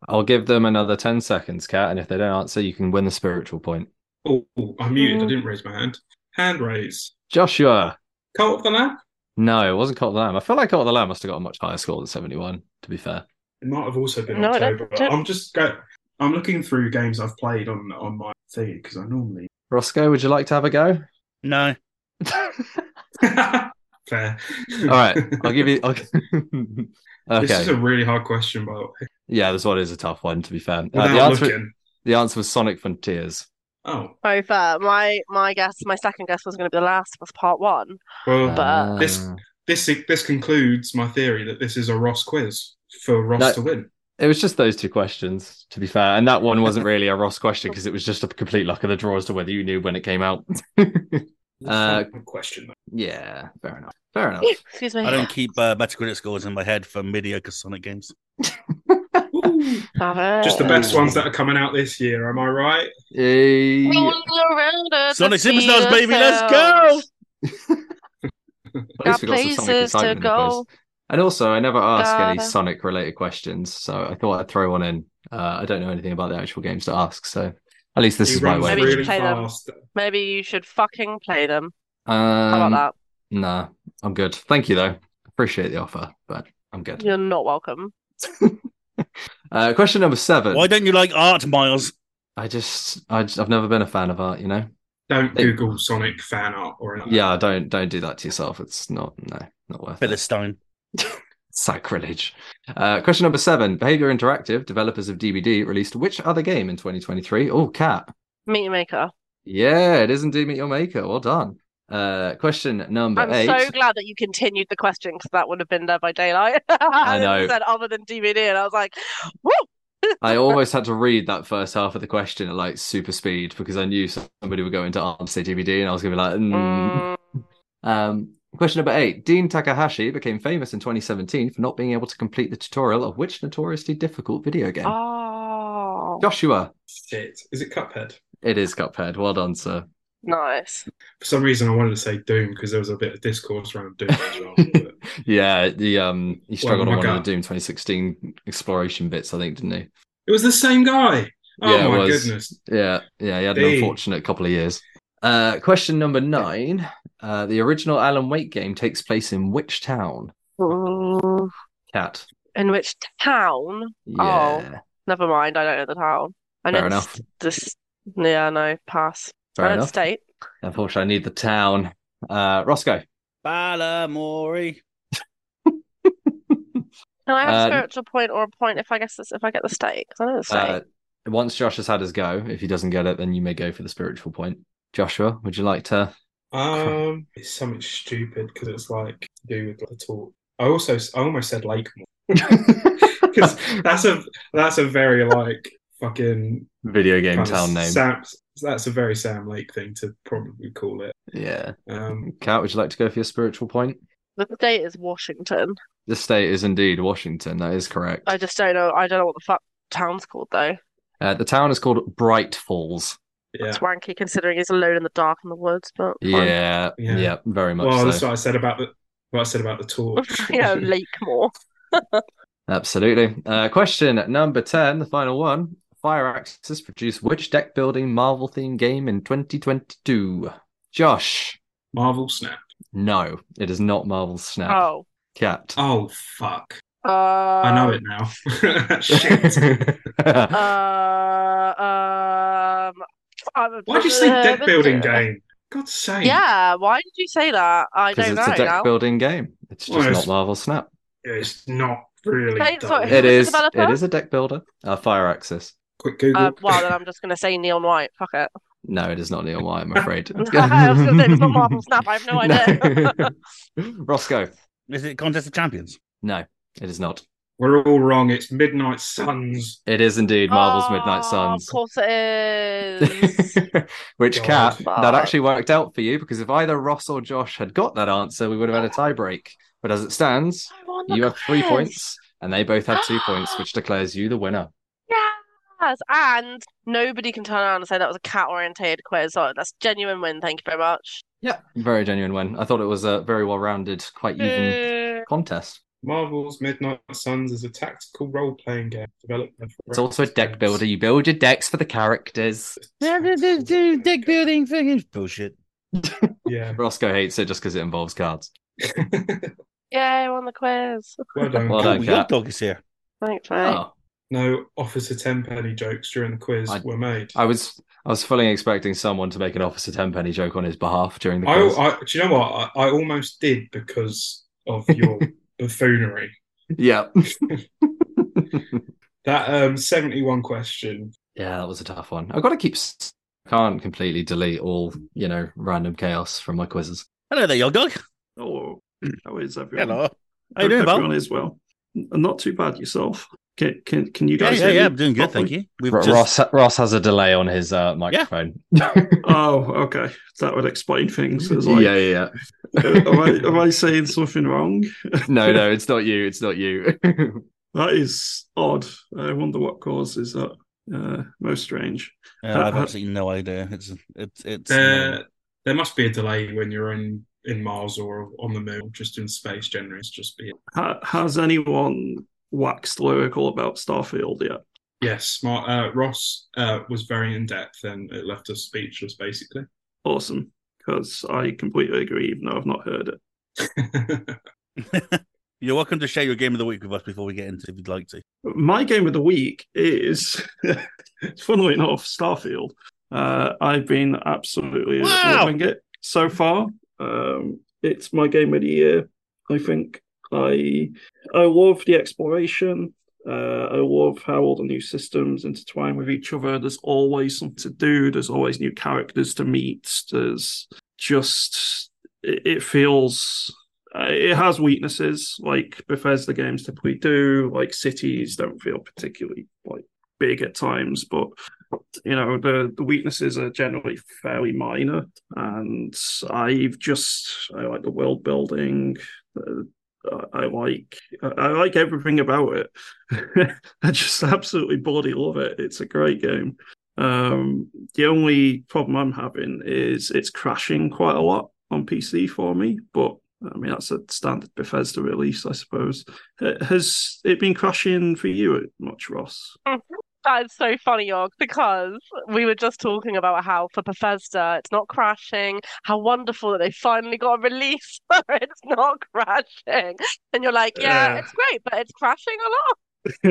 I'll give them another ten seconds, Kat, and if they don't answer, you can win the spiritual point. Oh, I'm muted. Mm. I didn't raise my hand. Hand raise. Joshua. Cult of the Lamb? No, it wasn't Cult of the Lamb. I feel like Cult of the Lamb must have got a much higher score than seventy-one, to be fair. It might have also been no, October. Don't, don't... I'm just go- I'm looking through games I've played on, on my thing, because I normally... Rossko, would you like to have a go? No. Fair. All right, I'll give you... I'll... Okay. This is a really hard question, by the way. Yeah, this one is a tough one, to be fair. Uh, the, answer, the answer was Sonic Frontiers. Oh. Very fair. My my guess, my second guess was going to be the last was part one. Well, but... this this this concludes my theory that this is a Ross quiz for Ross no, to win. It was just those two questions, to be fair. And that one wasn't really a Ross question because it was just a complete luck of the draw as to whether you knew when it came out. uh, good question. Yeah, fair enough. Fair enough. Excuse me. I don't keep uh, Metacritic scores in my head for mediocre Sonic games. Just the best ones that are coming out this year, am I right? Hey. Sonic Superstars, baby, let's go! Got places to go. And also, I never ask God. any Sonic-related questions, so I thought I'd throw one in. Uh, I don't know anything about the actual games to ask, so at least this he is my way. Maybe you should play them. Maybe you should fucking play them. Um, How about that? Nah, I'm good. Thank you, though. Appreciate the offer, but I'm good. You're not welcome. uh, question number seven. Why don't you like art, Miles? I just, I just, I've never been a fan of art, you know? Don't it, Google Sonic fan art or anything. Yeah, don't don't do that to yourself. It's not, no, not worth Philistine. It. Sacrilege. Uh, question number seven. Behavior Interactive, developers of D B D, released which other game in twenty twenty-three? Oh, Kat. Meet Your Maker. Yeah, it is indeed Meet Your Maker. Well done. Uh, question number I'm eight. I'm so glad that you continued the question because that would have been Dead by Daylight. I know. Said other than D B D, and I was like, woo! I almost had to read that first half of the question at like super speed because I knew somebody would go into art and say D B D, and I was going to be like, mm. Mm. um. Question number eight. Dean Takahashi became famous in twenty seventeen for not being able to complete the tutorial of which notoriously difficult video game? Oh. Joshua. Shit. Is it Cuphead? It is Cuphead. Well done, sir. Nice. For some reason, I wanted to say Doom because there was a bit of discourse around Doom as well. But... yeah, the, um, he struggled well, on one God. of the Doom twenty sixteen exploration bits, I think, didn't he? It was the same guy. Oh, yeah, my goodness. Yeah, yeah, he had Dean. an unfortunate couple of years. Uh, question number nine. Uh, the original Alan Wake game takes place in which town? Oh. Kat. In which town? Yeah. Oh, never mind. I don't know the town. I Fair know enough. The, the, yeah, no, pass. Fair I know the state. Unfortunately, I need the town. Uh, Rossko. Balamori. Can I have uh, a spiritual point or a point if I guess this, if I get the state? Because I know the state. Uh, once Josh has had his go, if he doesn't get it, then you may go for the spiritual point. Joshua, would you like to? Um, it's something stupid because it's like to do with the talk. I also, I almost said Lakemore because that's a that's a very like fucking video game town name. Sam, that's a very Sam Lake thing to probably call it. Yeah. Um, Kat, would you like to go for your spiritual point? The state is Washington. The state is indeed Washington. That is correct. I just don't know. I don't know what the fuck town's called though. Uh, the town is called Bright Falls. Yeah. It's wanky considering it's alone in the dark in the woods, but yeah, yeah, yeah, very much. Well, so. that's what I said about the what I said about the torch. Yeah, Lakemore. Absolutely. Uh, question number ten, the final one. Firaxis produced which deck building Marvel themed game in twenty twenty-two? Josh. Marvel Snap. No, it is not Marvel Snap. Oh, Kat. Oh fuck. Uh, I know it now. Shit. uh, um. Why did you say deck building game? God's sake. Yeah, why did you say that? I don't know. It's a deck now. building game. It's just well, it's, not Marvel Snap. It's not really. It, sorry, it is. It is a deck builder. Uh, Firaxis. Quick Google. Uh, well, then I'm just going to say Neon White. Fuck it. No, it is not Neon White. I'm afraid. I was going to say it's not Marvel Snap. I have no idea. No. Rossko. Is it Contest of Champions? No, it is not. We're all wrong. It's Midnight Suns. It is indeed Marvel's oh, Midnight Suns. Of course it is. Which, Kat, that actually worked out for you because if either Ross or Josh had got that answer, we would have had a tie break. But as it stands, you have three quiz. points and they both have two points, which declares you the winner. Yes, and nobody can turn around and say that was a Kat-orientated quiz. So that's a genuine win. Thank you very much. Yeah, very genuine win. I thought it was a very well-rounded, quite even uh... contest. Marvel's Midnight Suns is a tactical role-playing game developed. It's also a deck builder. You build your decks for the characters. Yeah, deck building thing. Bullshit. Yeah, Rossko hates it just because it involves cards. Yeah, I won the quiz. Well done, well done, Kat. Dog is here. Thanks, mate. Oh. No Officer Tenpenny jokes during the quiz I, were made. I was I was fully expecting someone to make an Officer Tenpenny joke on his behalf during the quiz. I, I, do you know what? I, I almost did because of your... buffoonery. Yeah. That um seventy-one question. Yeah, that was a tough one. I've got to keep... I can't completely delete all, you know, random chaos from my quizzes. Hello there, Yog Dog. Oh, how is everyone? Hello. How are you doing, everyone, Bob? Is well. Not too bad yourself. Can can, can you guys? Yeah, yeah, yeah, I'm doing good, thank you. We've R- just... Ross Ross has a delay on his uh, microphone. Yeah. Oh, okay, that would explain things. Like, yeah, yeah. yeah. am I am I saying something wrong? No, no, it's not you. It's not you. That is odd. I wonder what causes that. Uh, most strange. Yeah, uh, I've absolutely no idea. It's it's it's. Uh, uh... There must be a delay when you're in. in Mars or on the moon, just in space generally. It's just be it. Has anyone waxed lyrical about Starfield yet? Yes, Mark, uh, Ross uh, was very in-depth and it left us speechless, basically. Awesome, because I completely agree, even though I've not heard it. You're welcome to share your game of the week with us before we get into it, if you'd like to. My game of the week is, funnily enough, Starfield. Uh, I've been absolutely wow! loving it so far. Um, it's my game of the year, I think. I I love the exploration. Uh, I love how all the new systems intertwine with each other. There's always something to do. There's always new characters to meet. There's just... It, it feels... It has weaknesses, like Bethesda games typically do. Like, cities don't feel particularly like big at times, but... You know, the, the weaknesses are generally fairly minor, and I've just, I like the world building, uh, I like I like everything about it. I just absolutely bloody love it. It's a great game. Um, the only problem I'm having is it's crashing quite a lot on P C for me, but I mean, that's a standard Bethesda release, I suppose. Has it been crashing for you much, Ross? Mm-hmm. That's so funny, Yog, because we were just talking about how for Bethesda it's not crashing, how wonderful that they finally got a release where it's not crashing. And you're like, yeah, uh, it's great, but it's crashing a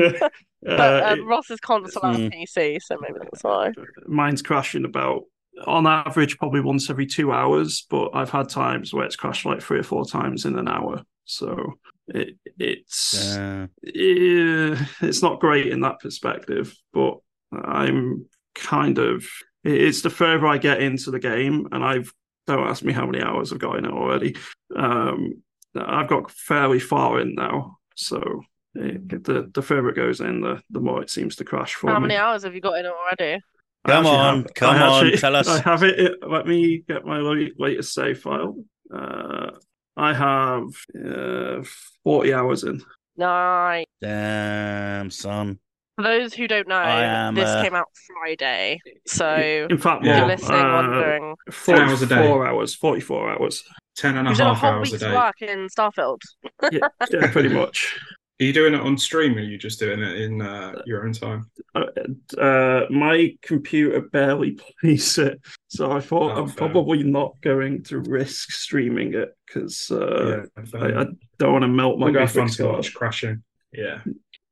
lot. Uh, but um, it, Ross is console on P C, so maybe that's why. Mine's crashing about, on average, probably once every two hours, but I've had times where it's crashed like three or four times in an hour. So... It, it's yeah. it, it's not great in that perspective, but I'm kind of it's the further I get into the game, and I've don't ask me how many hours I've got in it already. Um, I've got fairly far in now, so it, the the further it goes in, the the more it seems to crash for me. How many me. hours have you got in it already? Come on, have, come I on, actually, tell us. I have it. Let me get my latest save file. Uh, I have uh, forty hours in. Nice. Damn, son. For those who don't know, this uh... came out Friday. So, in fact, yeah. you're listening, uh, wondering. Four hours a day. Four hours, forty-four hours. Ten and a half, half hours a day. You've done a whole week's work in Starfield. yeah, yeah, pretty much. Are you doing it on stream or are you just doing it in uh, your own time? Uh, uh, my computer barely plays it, so I thought oh, I'm fair. probably not going to risk streaming it because uh, yeah, I, I don't want to melt my graphics card. Crashing. Yeah.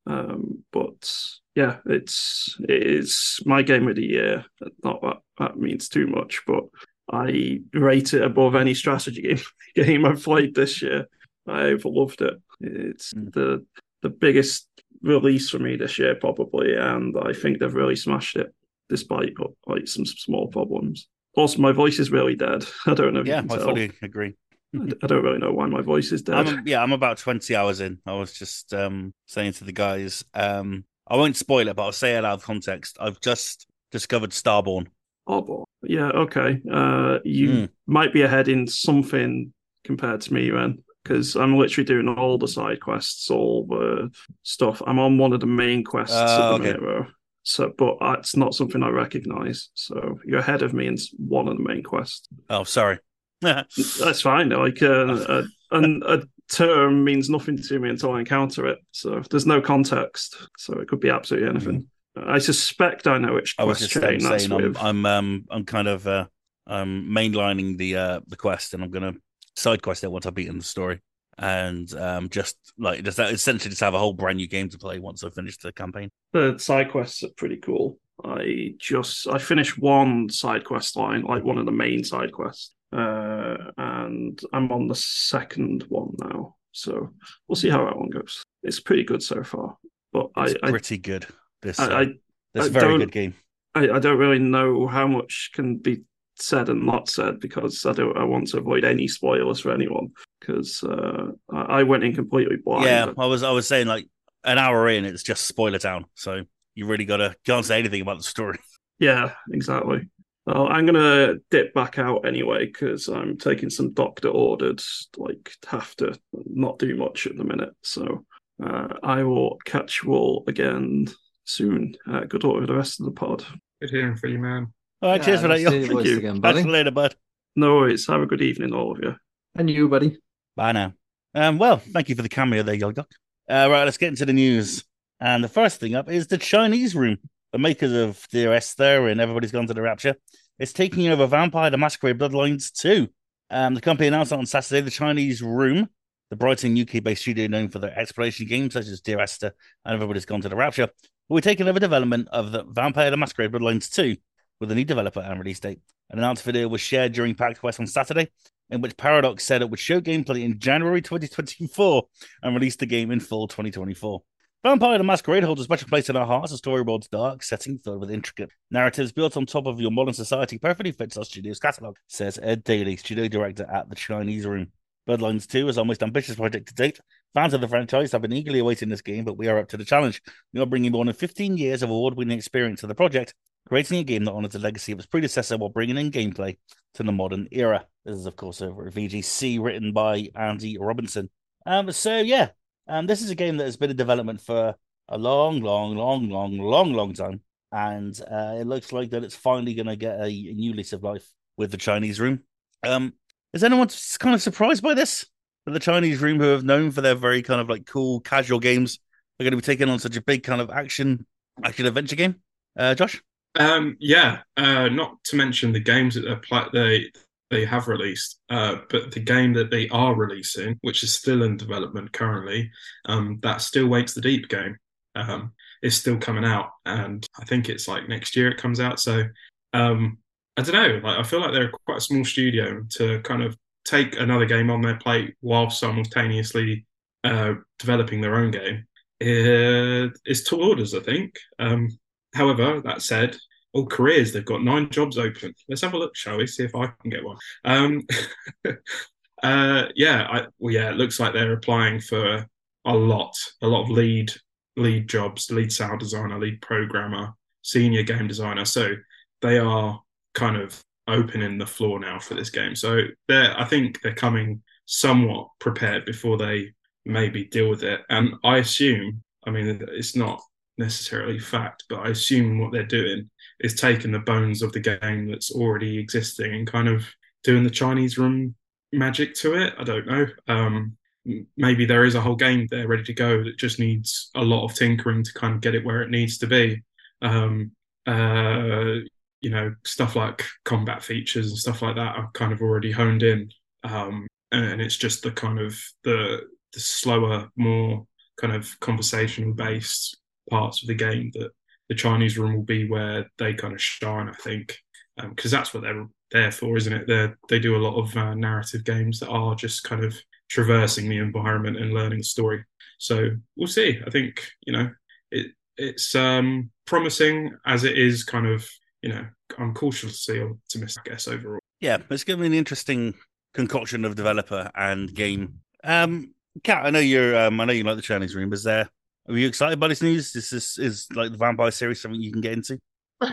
Um, but yeah, it's it is my game of the year. Not that that means too much, but I rate it above any strategy game game I've played this year. I've loved it. It's the the biggest release for me this year, probably, and I think they've really smashed it, despite like some small problems. Also, my voice is really dead. I don't know if yeah, you can I tell. fully agree. I don't really know why my voice is dead. I'm, yeah, I'm about twenty hours in. I was just um, saying to the guys, um, I won't spoil it, but I'll say it out of context. I've just discovered Starborn. Oh, yeah, okay. Uh, you mm. might be ahead in something compared to me, man. Because I'm literally doing all the side quests, all the stuff. I'm on one of the main quests uh, at the okay. minute, so but it's not something I recognise. So you're ahead of me in one of the main quests. Oh, sorry. That's fine. Like uh, a, a, a term means nothing to me until I encounter it. So there's no context. So it could be absolutely anything. Mm-hmm. I suspect I know which I quest was just chain that's saying, with. I'm I'm, um, I'm kind of uh, I'm mainlining the uh, the quest, and I'm gonna. side quest there once I've beaten the story, and um, just like just essentially just have a whole brand new game to play once I've finished the campaign. The side quests are pretty cool. I just I finished one side quest line, like one of the main side quests, uh, and I'm on the second one now. So we'll see how that one goes. It's pretty good so far, but it's I pretty I, good. This I, uh, I, this I very good game. I, I don't really know how much can be said and not said, because I don't. I want to avoid any spoilers for anyone, because uh, I went in completely blind. Yeah, I was. I was saying like an hour in, it's just spoiler town. So you really gotta can't say anything about the story. Yeah, exactly. Well, I'm gonna dip back out anyway because I'm taking some doctor ordered. Like, have to not do much at the minute. So uh, I will catch you all again soon. Uh, good luck with the rest of the pod. Good hearing from you, man. All right, yeah, cheers for that. Thank you. Again, buddy. Catch you later, bud. No worries. Have a good evening, all of you. And you, buddy. Bye now. Um, well, thank you for the cameo there, Yog. Uh, right, let's get into the news. And the first thing up is The Chinese Room. The makers of Dear Esther and Everybody's Gone to the Rapture is taking over Vampire the Masquerade Bloodlines two. Um, the company announced on Saturday the Chinese Room, the Brighton U K-based studio known for their exploration games such as Dear Esther and Everybody's Gone to the Rapture, will be taking over development of the Vampire the Masquerade Bloodlines two with a new developer and release date. An announced video was shared during PAX West on Saturday, in which Paradox said it would show gameplay in January twenty twenty-four and release the game in fall twenty twenty-four. Vampire the Masquerade holds a special place in our hearts, a story world's dark setting filled with intricate narratives built on top of your modern society perfectly fits our studio's catalogue, says Ed Daly, studio director at The Chinese Room. Bloodlines two is our most ambitious project to date. Fans of the franchise have been eagerly awaiting this game, but we are up to the challenge. We are bringing more than fifteen years of award-winning experience to the project, creating a game that honours the legacy of its predecessor while bringing in gameplay to the modern era. This is, of course, over at V G C, written by Andy Robinson. Um, so, yeah, um, this is a game that has been in development for a long, long, long, long, long, long time. And uh, it looks like that it's finally going to get a, a new lease of life with The Chinese Room. Um, is anyone kind of surprised by this? That The Chinese Room, who have known for their very kind of like cool, casual games, are going to be taking on such a big kind of action, action adventure game? Uh, Josh? Um, yeah, uh, not to mention the games that they're, they they have released, uh, but the game that they are releasing, which is still in development currently, um, that Still Wakes the Deep game, um, is still coming out, and I think it's like next year it comes out. So um, I don't know. Like I feel like they're quite a small studio to kind of take another game on their plate while simultaneously uh, developing their own game. It, it's tall orders, I think. Um, however, that said. All careers, they've got nine jobs open. Let's have a look, shall we? See if I can get one. Um, uh, yeah, I, well, yeah. It looks like they're applying for a lot, a lot of lead, lead jobs, lead sound designer, lead programmer, senior game designer. So they are kind of opening the floor now for this game. So they're, I think they're coming somewhat prepared before they maybe deal with it. And I assume, I mean, it's not necessarily fact, but I assume what they're doing is taking the bones of the game that's already existing and kind of doing the Chinese Room magic to it. I don't know. Um, maybe there is a whole game there ready to go that just needs a lot of tinkering to kind of get it where it needs to be. Um, uh, you know, stuff like combat features and stuff like that are kind of already honed in. Um, and it's just the kind of the, the slower, more kind of conversational-based parts of the game that The Chinese Room will be where they kind of shine, I think, because um, that's what they're there for, isn't it? They they do a lot of uh, narrative games that are just kind of traversing the environment and learning the story. So we'll see. I think, you know, it it's um, promising as it is kind of, you know, I'm cautiously optimistic, I guess, overall. Yeah, it's given me an interesting concoction of developer and game. Um, Kat, I know you're. Um, I know you like The Chinese Room. Is there? Are you excited by this news? Is this is like the vampire series something you can get into? I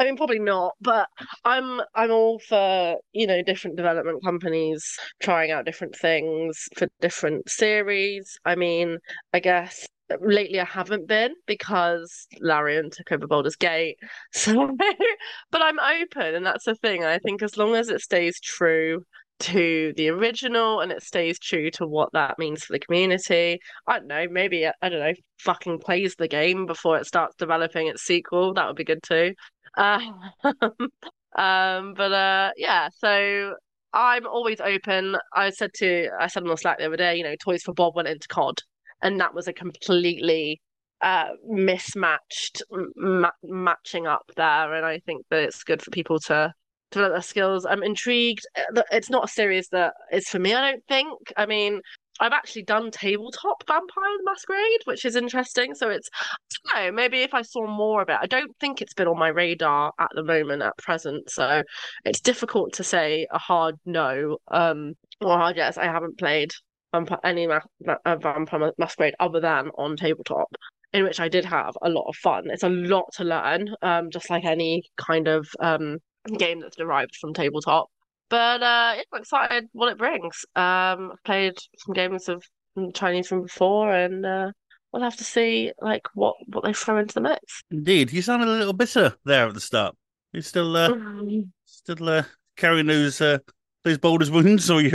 mean, probably not, but I'm I'm all for, you know, different development companies trying out different things for different series. I mean, I guess lately I haven't been because Larian took over Baldur's Gate. So, but I'm open, and that's the thing. I think as long as it stays true to the original and it stays true to what that means for the community. I don't know, maybe, I don't know, fucking plays the game before it starts developing its sequel. That would be good too. Uh, um, but uh, yeah, so I'm always open. I said to, I said on the Slack the other day, you know, Toys for Bob went into C O D and that was a completely uh, mismatched ma- matching up there. And I think that it's good for people to develop their skills. I'm intrigued. It's not a series that is for me, I don't think. I mean, I've actually done tabletop Vampire the Masquerade, which is interesting. So it's, I don't know, maybe if I saw more of it. I don't think it's been on my radar at the moment, at present. So it's difficult to say a hard no um, or hard yes. I haven't played vampire, any ma- ma- vampire masquerade other than on tabletop, in which I did have a lot of fun. It's a lot to learn, um, just like any kind of um game that's derived from tabletop. But uh, yeah, I'm excited what it brings. Um, I've played some games of Chinese Room before, and uh, we'll have to see like what, what they throw into the mix. Indeed, you sounded a little bitter there at the start. You still uh, mm-hmm. still uh, carrying those uh, those boulders wounds, or you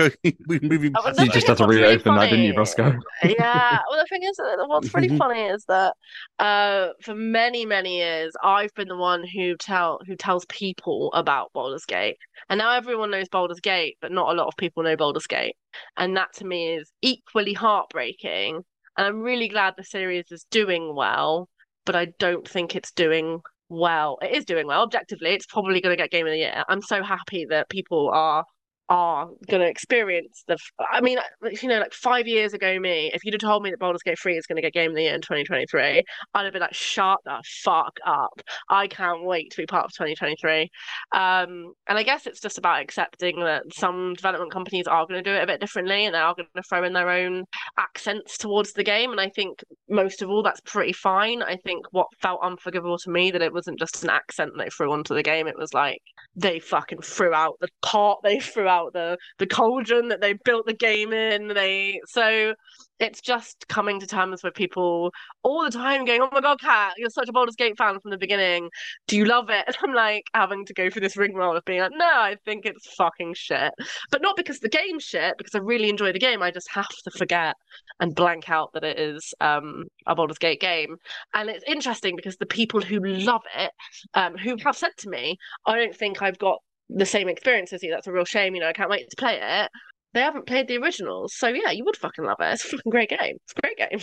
moving? Oh, well, you just had to reopen really that, didn't you, Rossko? Yeah. Well, the thing is, what's really funny is that uh, for many many years, I've been the one who tell who tells people about Baldur's Gate, and now everyone knows Baldur's Gate, but not a lot of people know Baldur's Gate, and that to me is equally heartbreaking. And I'm really glad the series is doing well, but I don't think it's doing well. It is doing well. Objectively, it's probably going to get Game of the Year. I'm so happy that people are are going to experience the... I mean, you know, like five years ago, me, if you'd have told me that Baldur's Gate three is going to get Game of the Year in twenty twenty-three, I'd have been like, shut the fuck up. I can't wait to be part of twenty twenty-three. Um, and I guess it's just about accepting that some development companies are going to do it a bit differently, and they are going to throw in their own accents towards the game. And I think most of all, that's pretty fine. I think what felt unforgivable to me, that it wasn't just an accent they threw onto the game. It was like, they fucking threw out the pot, they threw out the the cauldron that they built the game in. They so it's just coming to terms with people all the time going, oh my god, Kat, you're such a Baldur's Gate fan from the beginning, do you love it? And I'm like, having to go through this rigmarole of being like, no, I think it's fucking shit. But not because the game's shit, because I really enjoy the game. I just have to forget and blank out that it is um a Baldur's Gate game. And it's interesting because the people who love it, um who have said to me, I don't think I've got the same experience as you, that's a real shame, you know, I can't wait to play it, they haven't played the originals. So yeah, you would fucking love it. It's a fucking great game. It's a great game.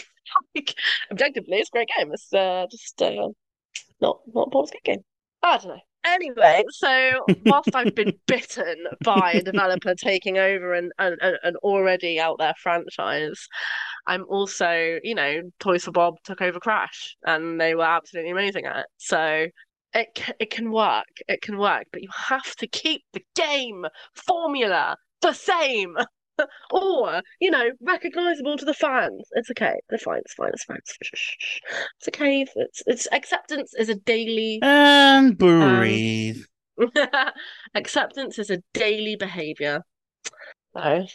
Like, objectively, it's a great game. It's uh, just uh, not not a Baldur's Gate game. I don't know. Anyway, so whilst I've been bitten by a developer taking over an, an, an already out there franchise, I'm also, you know, Toys for Bob took over Crash, and they were absolutely amazing at it. So It it can work, it can work, but you have to keep the game formula the same, or, you know, recognisable to the fans. It's okay, they're fine, it's fine, it's fine. It's okay, it's, it's acceptance is a daily... And breathe. Um, acceptance is a daily behaviour. So,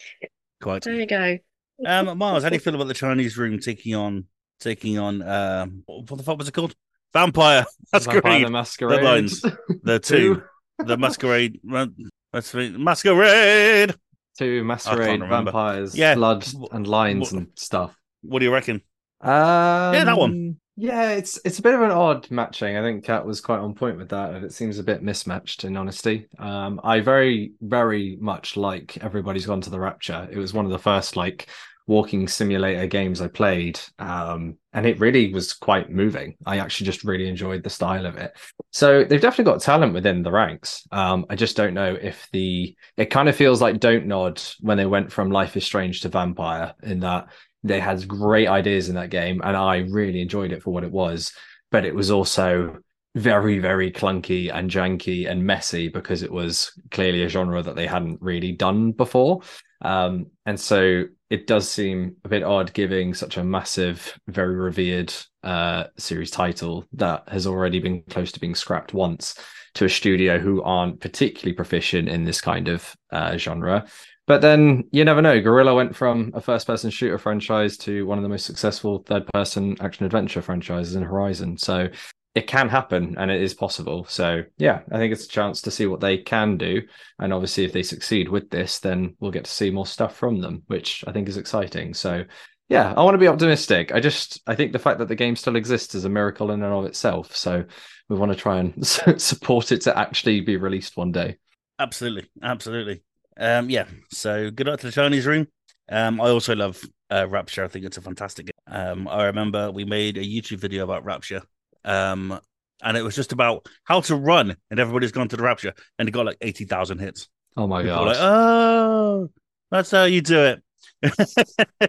quite. There you go. Um, Miles, how do you feel about the Chinese Room taking on, taking on, um, what the fuck was it called? Vampire Masquerade. Vampire the Masquerade. The lines. The two. The Masquerade. Masquerade. Two Masquerade vampires. Yeah. Blood and lines what, and stuff. What do you reckon? Um, yeah, that one. Yeah, it's it's a bit of an odd matching. I think Kat was quite on point with that, and it seems a bit mismatched, in honesty. Um, I very, very much like Everybody's Gone to the Rapture. It was one of the first, like, walking simulator games I played, um, and it really was quite moving. I actually just really enjoyed the style of it. So they've definitely got talent within the ranks. Um, I just don't know if the... It kind of feels like Don't Nod when they went from Life is Strange to Vampire, in that they had great ideas in that game, and I really enjoyed it for what it was, but it was also very, very clunky and janky and messy because it was clearly a genre that they hadn't really done before. Um, and so it does seem a bit odd giving such a massive, very revered uh, series title that has already been close to being scrapped once to a studio who aren't particularly proficient in this kind of uh, genre. But then you never know. Guerrilla went from a first-person shooter franchise to one of the most successful third-person action-adventure franchises in Horizon. So it can happen, and it is possible. So yeah, I think it's a chance to see what they can do. And obviously, if they succeed with this, then we'll get to see more stuff from them, which I think is exciting. So yeah, I want to be optimistic. I just, I think the fact that the game still exists is a miracle in and of itself. So we want to try and support it to actually be released one day. Absolutely. Absolutely. Um, yeah. So good luck to the Chinese Room. Um, I also love uh, Rapture. I think it's a fantastic game. Um, I remember we made a YouTube video about Rapture. Um, and it was just about how to run, and Everybody's Gone to the Rapture, and it got like eighty thousand hits. Oh my god! Like, oh, that's how you do it.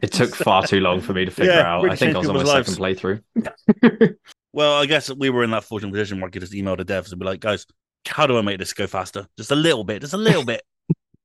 It took far too long for me to figure yeah, out. I think I was on my lives. second playthrough. Well, I guess we were in that fortunate position where I could just email the devs and be like, "Guys, how do I make this go faster? Just a little bit, just a little bit."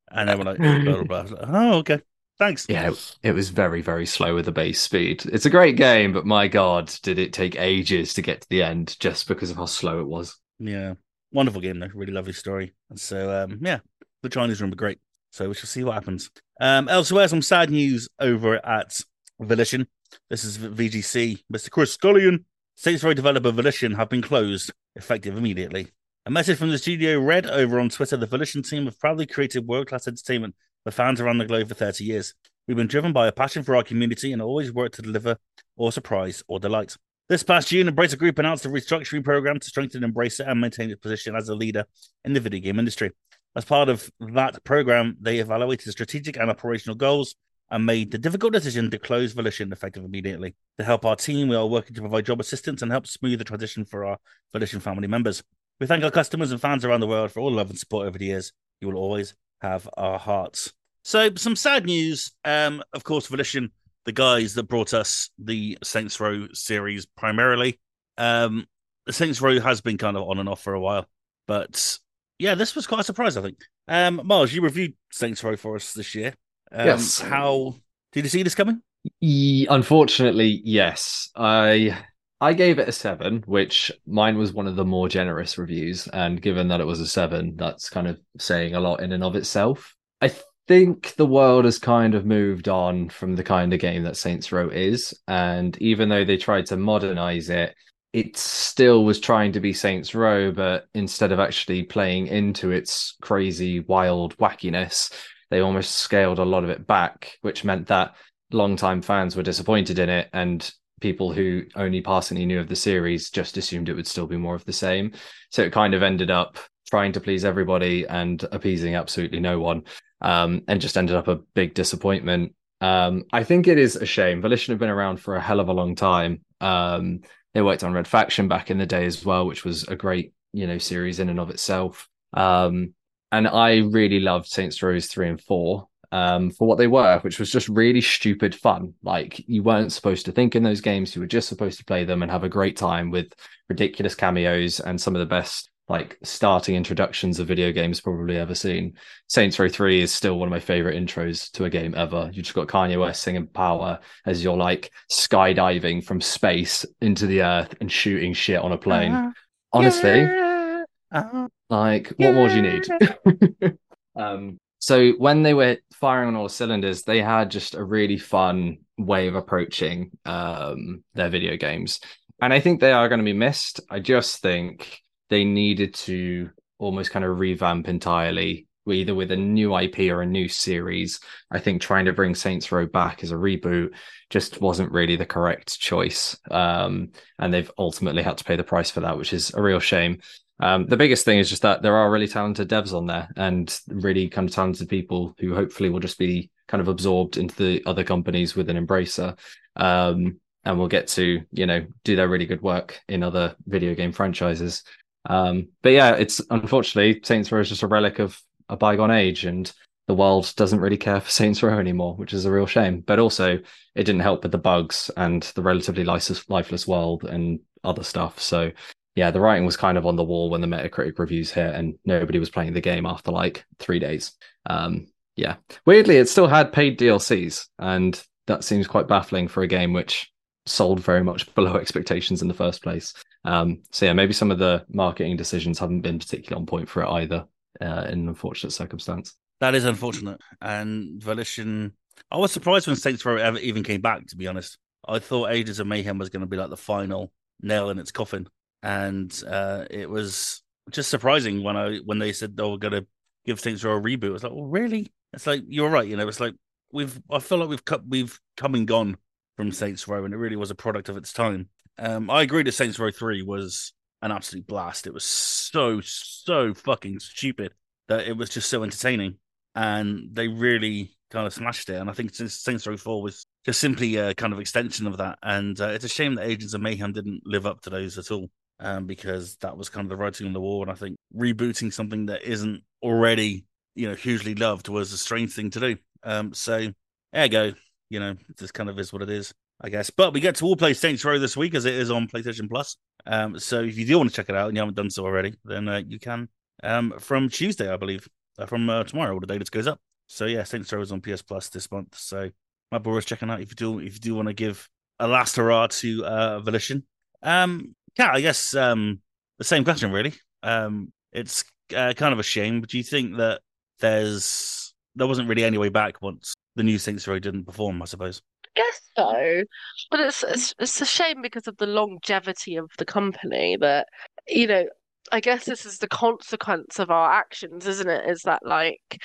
And they were like, blah, blah, blah. "Oh, okay." Thanks. Yeah, it was very, very slow with the base speed. It's a great game, but my God, did it take ages to get to the end just because of how slow it was. Yeah. Wonderful game, though. Really lovely story. And so, um, yeah, the Chinese Room were great. So we shall see what happens. Um, elsewhere, some sad news over at Volition. This is V G C. Mister Chris Scullion, Saints Row developer Volition, have been closed, effective immediately. A message from the studio read over on Twitter, the Volition team have proudly created world-class entertainment for fans around the globe for thirty years. We've been driven by a passion for our community and always worked to deliver or surprise or delight. This past June, Embracer Group announced a restructuring program to strengthen Embracer and maintain its position as a leader in the video game industry. As part of that program, they evaluated strategic and operational goals and made the difficult decision to close Volition effective immediately. To help our team, we are working to provide job assistance and help smooth the transition for our Volition family members. We thank our customers and fans around the world for all love and support over the years. You will always have our hearts. So, some sad news. Um, of course, Volition, the guys that brought us the Saints Row series primarily. Um, the Saints Row has been kind of on and off for a while. But, yeah, this was quite a surprise, I think. Um, Miles, you reviewed Saints Row for us this year. Um, yes. How did you see this coming? E- unfortunately, yes. I... I gave it a seven, which mine was one of the more generous reviews. And given that it was a seven, that's kind of saying a lot in and of itself. I think the world has kind of moved on from the kind of game that Saints Row is. And even though they tried to modernize it, it still was trying to be Saints Row. But instead of actually playing into its crazy, wild wackiness, they almost scaled a lot of it back, which meant that longtime fans were disappointed in it. And people who only passingly knew of the series just assumed it would still be more of the same. So it kind of ended up trying to please everybody and appeasing absolutely no one, um, and just ended up a big disappointment. Um, I think it is a shame. Volition have been around for a hell of a long time. Um, they worked on Red Faction back in the day as well, which was a great, you know, series in and of itself. Um, and I really loved Saints Row three and four. Um, for what they were, which was just really stupid fun. Like, you weren't supposed to think in those games, you were just supposed to play them and have a great time with ridiculous cameos and some of the best, like, starting introductions of video games probably ever seen. Saints Row three is still one of my favorite intros to a game ever. You just got Kanye West singing Power as you're, like, skydiving from space into the earth and shooting shit on a plane. Uh-huh. Honestly, yeah. uh-huh. like, what yeah. more do you need? um So when they were firing on all cylinders, they had just a really fun way of approaching um, their video games. And I think they are going to be missed. I just think they needed to almost kind of revamp entirely, either with a new I P or a new series. I think trying to bring Saints Row back as a reboot just wasn't really the correct choice. Um, and they've ultimately had to pay the price for that, which is a real shame. Um, the biggest thing is just that there are really talented devs on there and really kind of talented people who hopefully will just be kind of absorbed into the other companies within Embracer, um, and will get to, you know, do their really good work in other video game franchises. Um, but yeah, it's unfortunately Saints Row is just a relic of a bygone age, and the world doesn't really care for Saints Row anymore, which is a real shame. But also it didn't help with the bugs and the relatively lifeless world and other stuff. So yeah, the writing was kind of on the wall when the Metacritic reviews hit and nobody was playing the game after like three days. Um, yeah. Weirdly, it still had paid D L Cs, and that seems quite baffling for a game which sold very much below expectations in the first place. Um, so yeah, maybe some of the marketing decisions haven't been particularly on point for it either, uh, in an unfortunate circumstance. That is unfortunate. And Volition, I was surprised when Saints Row ever even came back, to be honest. I thought Ages of Mayhem was going to be like the final nail in its coffin. And uh, it was just surprising when I when they said they were going to give Saints Row a reboot. I was like, "Well, really?" It's like you're right, you know. It's like we've I feel like we've cu- we've come and gone from Saints Row, and it really was a product of its time. Um, I agree that Saints Row three was an absolute blast. It was so so fucking stupid that it was just so entertaining, and they really kind of smashed it. And I think Saints Row four was just simply a kind of extension of that. And uh, it's a shame that Agents of Mayhem didn't live up to those at all. Um, because that was kind of the writing on the wall, and I think rebooting something that isn't already, you know, hugely loved was a strange thing to do. Um, so, there you go. You know, this kind of is what it is, I guess. But we get to all play Saints Row this week, as it is on PlayStation Plus. Um, so if you do want to check it out and you haven't done so already, then uh, you can um, from Tuesday, I believe, uh, from uh, tomorrow, or the day this goes up. So yeah, Saints Row is on P S Plus this month, so might be worth checking out if you do if you do want to give a last hurrah to uh, Volition. Um, yeah, I guess um, the same question really. Um, it's uh, kind of a shame, but do you think that there's there wasn't really any way back once the new Saints Row didn't perform? I suppose. I guess so, but it's, it's it's a shame because of the longevity of the company. That you know, I guess this is the consequence of our actions, isn't it? Is that like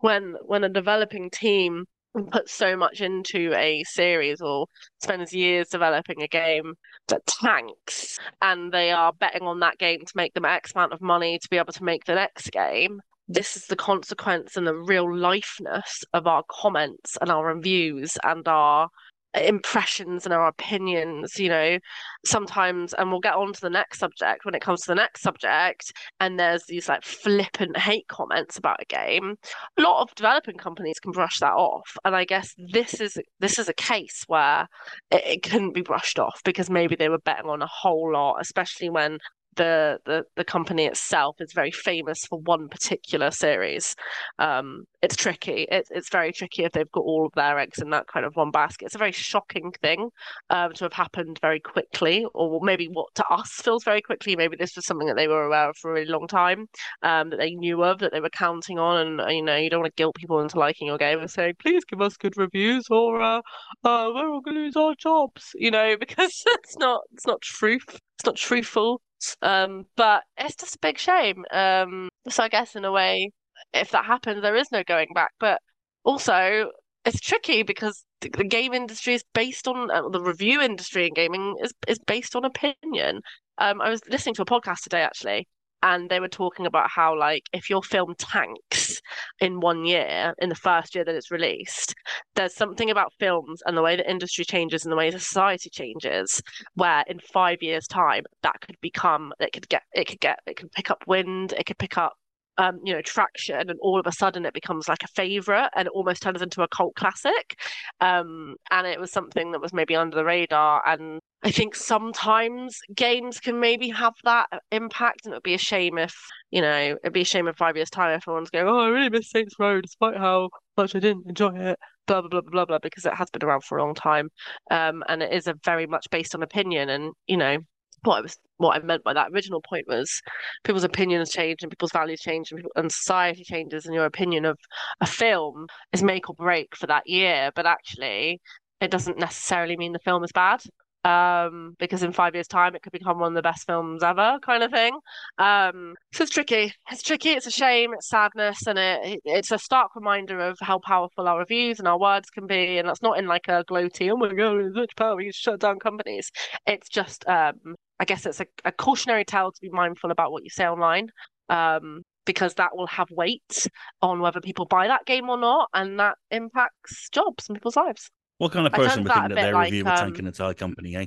when when a developing team puts so much into a series or spends years developing a game that tanks, and they are betting on that game to make them X amount of money to be able to make the next game. This is the consequence and the real lifeness of our comments and our reviews and our impressions and our opinions, you know, sometimes, and we'll get on to the next subject when it comes to the next subject, and there's these like flippant hate comments about a game. A lot of developing companies can brush that off, and I guess this is this is a case where it, it couldn't be brushed off because maybe they were betting on a whole lot, especially when The, the the company itself is very famous for one particular series. Um, it's tricky. It, it's very tricky if they've got all of their eggs in that kind of one basket. It's a very shocking thing um, to have happened very quickly, or maybe what to us feels very quickly. Maybe this was something that they were aware of for a really long time, um, that they knew of, that they were counting on. And, you know, you don't want to guilt people into liking your game and saying, please give us good reviews or uh, uh, we're all going to lose our jobs, you know, because it's not, it's not truth. It's not truthful. Um, but it's just a big shame. Um, so I guess in a way, if that happens, there is no going back. But also, it's tricky because the, the game industry is based on uh, the review industry in gaming is is based on opinion. Um, I was listening to a podcast today actually, and they were talking about how like if your film tanks in one year, in the first year that it's released, there's something about films and the way the industry changes and the way the society changes, where in five years' time that could become, it could get, it could get, it could pick up wind, it could pick up, um, you know, traction, and all of a sudden it becomes like a favorite and it almost turns into a cult classic. Um, and it was something that was maybe under the radar, and I think sometimes games can maybe have that impact, and it would be a shame if, you know, it'd be a shame in five years' time if everyone's going, oh, I really miss Saints Row, despite how much I didn't enjoy it, blah, blah, blah, blah, blah, because it has been around for a long time. Um, and it is a very much based on opinion. And, you know, what I was, what I meant by that original point was people's opinions change and people's values change and, people, and society changes, and your opinion of a film is make or break for that year. But actually, it doesn't necessarily mean the film is bad. Um, because in five years' time, it could become one of the best films ever, kind of thing. Um, so it's tricky. It's tricky. It's a shame. It's sadness, and it it's a stark reminder of how powerful our reviews and our words can be. And that's not in like a gloaty, oh my god, there's such power, we shut down companies. It's just, um, I guess, it's a, a cautionary tale to be mindful about what you say online, um, because that will have weight on whether people buy that game or not, and that impacts jobs and people's lives. What kind of person would think that their like, review would um... tank an entire company, eh?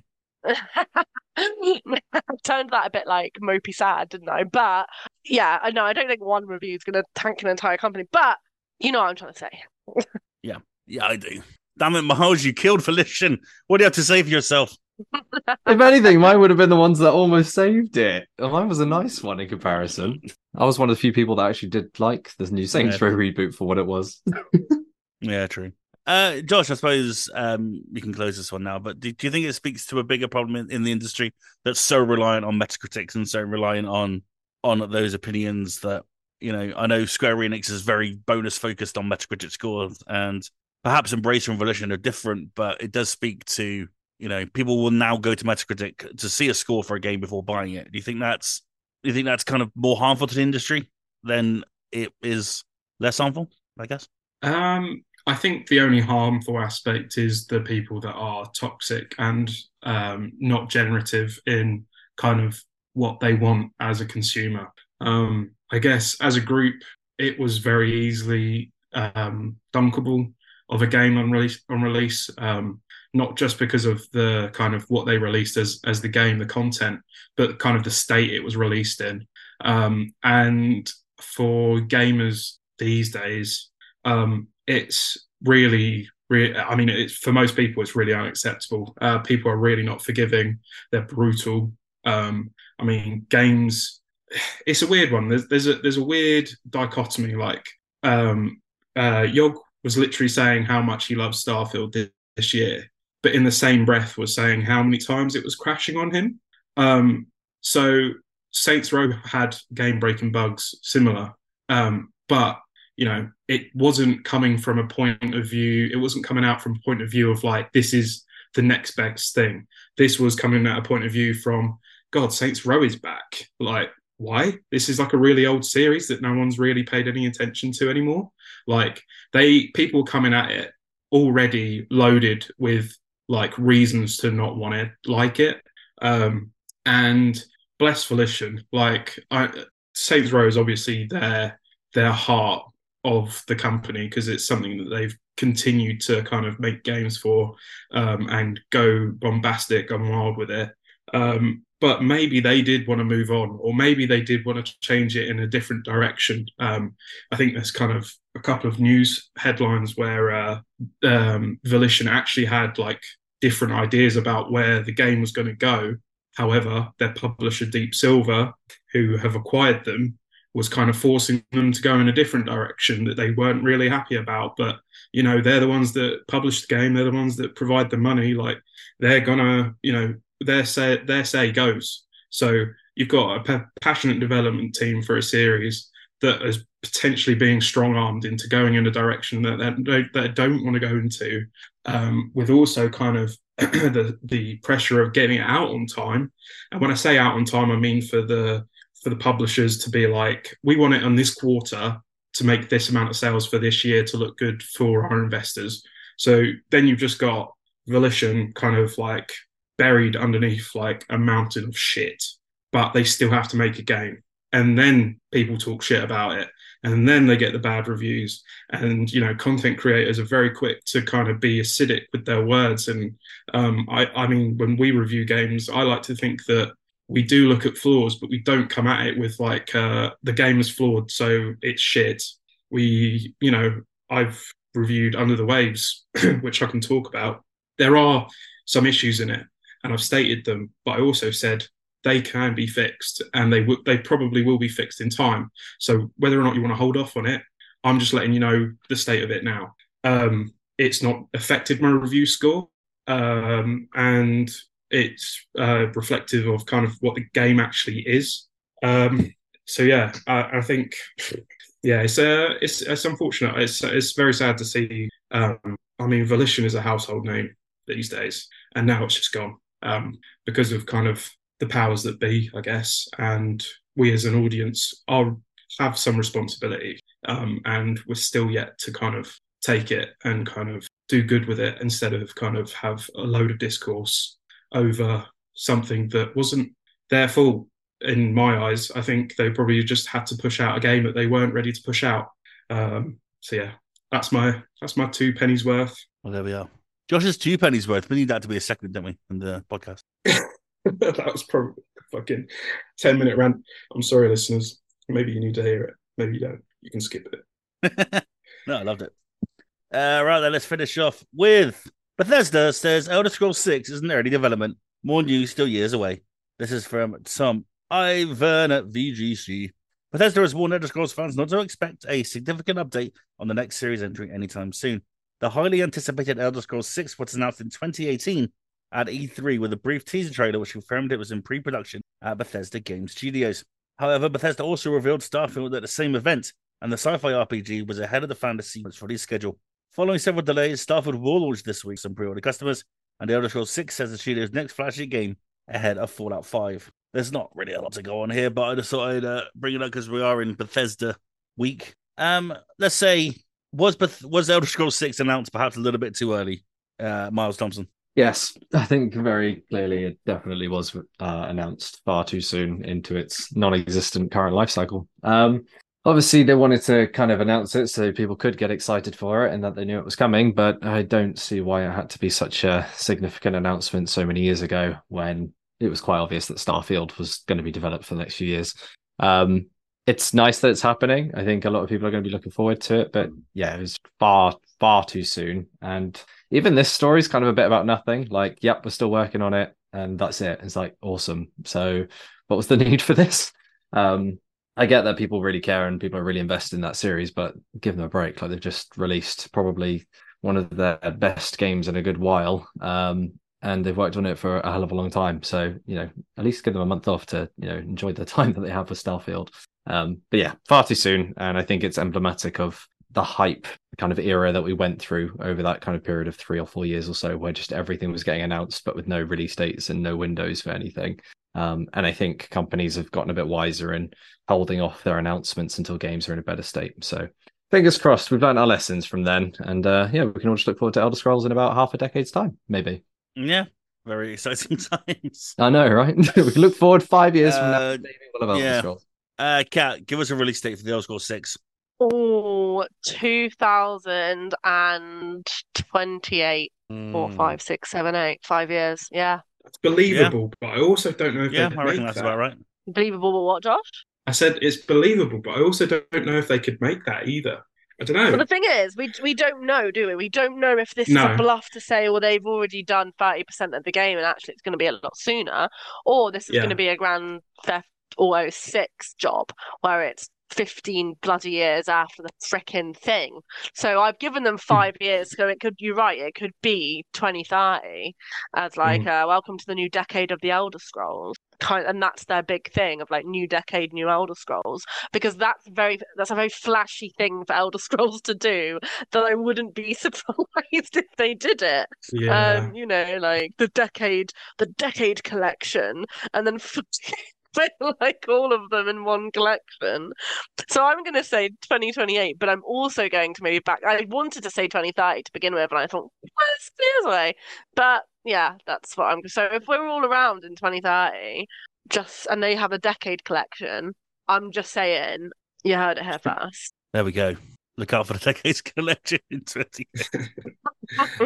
I turned that a bit like mopey sad, didn't I? But yeah, I know, I don't think one review is going to tank an entire company, but you know what I'm trying to say. yeah, yeah, I do. Damn it, Miles, you killed Volition. What do you have to say for yourself? If anything, mine would have been the ones that almost saved it. Mine was a nice one in comparison. I was one of the few people that actually did like this new Saints Row reboot for what it was. Yeah, true. Uh, Josh, I suppose um, we can close this one now, but do, do you think it speaks to a bigger problem in, in the industry that's so reliant on Metacritics and so reliant on on those opinions that, you know, I know Square Enix is very bonus focused on Metacritic scores, and perhaps Embracer and Volition are different, but it does speak to, you know, people will now go to Metacritic to see a score for a game before buying it. Do you think that's, do you think that's kind of more harmful to the industry than it is less harmful, I guess? Um... I think the only harmful aspect is the people that are toxic and um, not generative in kind of what they want as a consumer. Um, I guess as a group, it was very easily um, dunkable of a game on release, on release um, not just because of the kind of what they released as, as the game, the content, but kind of the state it was released in. Um, and for gamers these days, um, It's really, really, I mean, it's, for most people, it's really unacceptable. Uh, people are really not forgiving. They're brutal. Um, I mean, games, it's a weird one. There's, there's a there's a weird dichotomy. Like um, uh, Yog was literally saying how much he loves Starfield this year, but in the same breath was saying how many times it was crashing on him. Um, so Saints Row had game-breaking bugs similar, um, but, you know, it wasn't coming from a point of view, it wasn't coming out from a point of view of like, this is the next best thing. This was coming at a point of view from, God, Saints Row is back. Like, why? This is like a really old series that no one's really paid any attention to anymore. Like, they, people coming at it already loaded with like reasons to not want it, like it. Um, and bless Volition. Like, I, Saints Row is obviously their their heart of the company, because it's something that they've continued to kind of make games for, um, and go bombastic and wild with it. Um, but maybe they did want to move on, or maybe they did want to change it in a different direction. Um, I think there's kind of a couple of news headlines where uh, um, Volition actually had like different ideas about where the game was going to go. However, their publisher, Deep Silver, who have acquired them, was kind of forcing them to go in a different direction that they weren't really happy about. But, you know, they're the ones that publish the game. They're the ones that provide the money. Like, they're going to, you know, their say, their say goes. So you've got a p- passionate development team for a series that is potentially being strong-armed into going in a direction that they don't want to go into, um, with also kind of the the pressure of getting it out on time. And when I say out on time, I mean for the for the publishers to be like, we want it on this quarter to make this amount of sales for this year to look good for our investors. So then you've just got Volition kind of like buried underneath like a mountain of shit, but they still have to make a game. And then people talk shit about it, and then they get the bad reviews. And, you know, content creators are very quick to kind of be acidic with their words. And um, I, I mean, when we review games, I like to think that we do look at flaws, but we don't come at it with like, uh, the game is flawed, so it's shit. We, you know, I've reviewed Under the Waves, which I can talk about. There are some issues in it, and I've stated them, but I also said they can be fixed, and they w- they probably will be fixed in time. So whether or not you want to hold off on it, I'm just letting you know the state of it now. Um, it's not affected my review score, um, and it's uh, reflective of kind of what the game actually is. Um, so yeah, I, I think yeah, it's uh, it's it's unfortunate. It's it's very sad to see. Um, I mean, Volition is a household name these days, and now it's just gone, um, because of kind of the powers that be, I guess. And we as an audience are have some responsibility, um, and we're still yet to kind of take it and kind of do good with it, instead of kind of have a load of discourse over something that wasn't their fault in my eyes. I think they probably just had to push out a game that they weren't ready to push out. Um, so yeah, that's my that's my two pennies worth. Well, there we are. Josh's two pennies worth. We need that to be a segment, don't we, in the podcast? That was probably a fucking ten-minute rant. I'm sorry, listeners. Maybe you need to hear it. Maybe you don't. You can skip it. No, I loved it. Uh, right, then, let's finish off with Bethesda says Elder Scrolls six is in early development. More news still years away. This is from Tom Ivan at V G C. Bethesda has warned Elder Scrolls fans not to expect a significant update on the next series entry anytime soon. The highly anticipated Elder Scrolls six was announced in twenty eighteen at E three with a brief teaser trailer which confirmed it was in pre-production at Bethesda Game Studios. However, Bethesda also revealed Starfield at the same event, and the sci-fi R P G was ahead of the fantasy release schedule. Following several delays, Starfield will launch this week some pre-order customers, and The Elder Scrolls six says the studio's next flashy game ahead of Fallout five. There's not really a lot to go on here, but I decided to uh, bring it up because we are in Bethesda week. Um, let's say, was Beth- was Elder Scrolls six announced perhaps a little bit too early, uh, Miles Thompson? Yes, I think very clearly it definitely was uh, announced far too soon into its non-existent current life cycle. Um, obviously, they wanted to kind of announce it so people could get excited for it and that they knew it was coming, but I don't see why it had to be such a significant announcement so many years ago when it was quite obvious that Starfield was going to be developed for the next few years. Um, it's nice that it's happening. I think a lot of people are going to be looking forward to it, but yeah, it was far, far too soon. And even this story is kind of a bit about nothing. Like, yep, we're still working on it, and that's it. It's like, awesome. So what was the need for this? Um, I get that people really care and people are really invested in that series, but give them a break. Like, they've just released probably one of their best games in a good while, um, and they've worked on it for a hell of a long time. So, you know, at least give them a month off to, you know, enjoy the time that they have with Starfield. Um, but yeah, far too soon. And I think it's emblematic of the hype kind of era that we went through over that kind of period of three or four years or so, where just everything was getting announced, but with no release dates and no windows for anything. Um, and I think companies have gotten a bit wiser in holding off their announcements until games are in a better state. So fingers crossed, we've learned our lessons from then. And uh, yeah, we can all just look forward to Elder Scrolls in about half a decade's time, maybe. Yeah, very exciting times. I know, right? We can look forward five years uh, from now. We'll have yeah. Elder Scrolls. Uh, Kat, give us a release date for the Elder Scrolls six. Oh, two thousand twenty-eight. Mm. Four, five, six, seven, eight. Five years, yeah. That's believable, yeah. But I also don't know if yeah, they could I reckon make that's that. About right. Believable, but what, Josh? I said it's believable, but I also don't know if they could make that either. I don't know. Well, the thing is, we we don't know, do we? We don't know if this no. is a bluff to say, well, they've already done thirty percent of the game and actually it's going to be a lot sooner, or this is yeah. going to be a Grand Theft Auto six job where it's fifteen bloody years after the frickin' thing. So I've given them five years, so it could, you're right, it could be twenty thirty as like mm. uh, welcome to the new decade of the Elder Scrolls kind, and that's their big thing of like new decade, new Elder Scrolls, because that's very that's a very flashy thing for Elder Scrolls to do, that I wouldn't be surprised if they did it. Yeah. Um, you know, like the decade the decade collection, and then like all of them in one collection. So I'm going to say twenty twenty-eight, but I'm also going to maybe back. I wanted to say twenty thirty to begin with, and I thought, well, it's years away. But yeah, that's what I'm. So if we're all around in twenty thirty, just and they have a decade collection, I'm just saying, you heard it here first. There we go. Look out for the decades collection in twenty.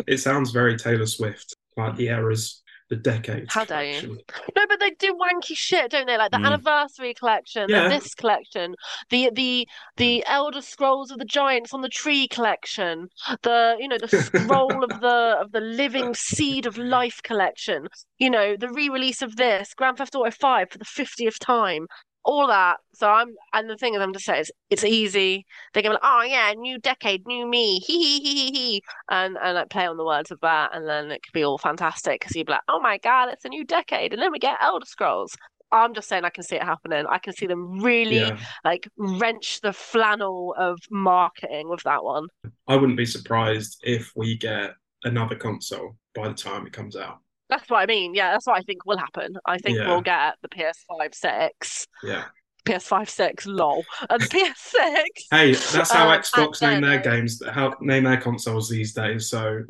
It sounds very Taylor Swift, like the errors. The decade. How dare you? Collection. No, but they do wanky shit, don't they? Like the mm. anniversary collection, yeah. the this collection, the the the Elder Scrolls of the Giants on the Tree collection, the you know the scroll of the of the Living Seed of Life collection. You know, the re-release of this Grand Theft Auto five for the fiftieth time. All that. So I'm, and the thing is, I'm just saying, it's, it's easy. They go, like, oh yeah, new decade, new me, hee hee hee hee hee, and and like play on the words of that, and then it could be all fantastic because you'd be like, oh my god, it's a new decade, and then we get Elder Scrolls. I'm just saying, I can see it happening. I can see them really yeah. like wrench the flannel of marketing with that one. I wouldn't be surprised if we get another console by the time it comes out. That's what I mean. Yeah, that's what I think will happen. I think yeah. we'll get the P S five, six. Yeah. P S five, six, lol. And P S six. Hey, that's how um, Xbox name their games, how name their consoles these days. So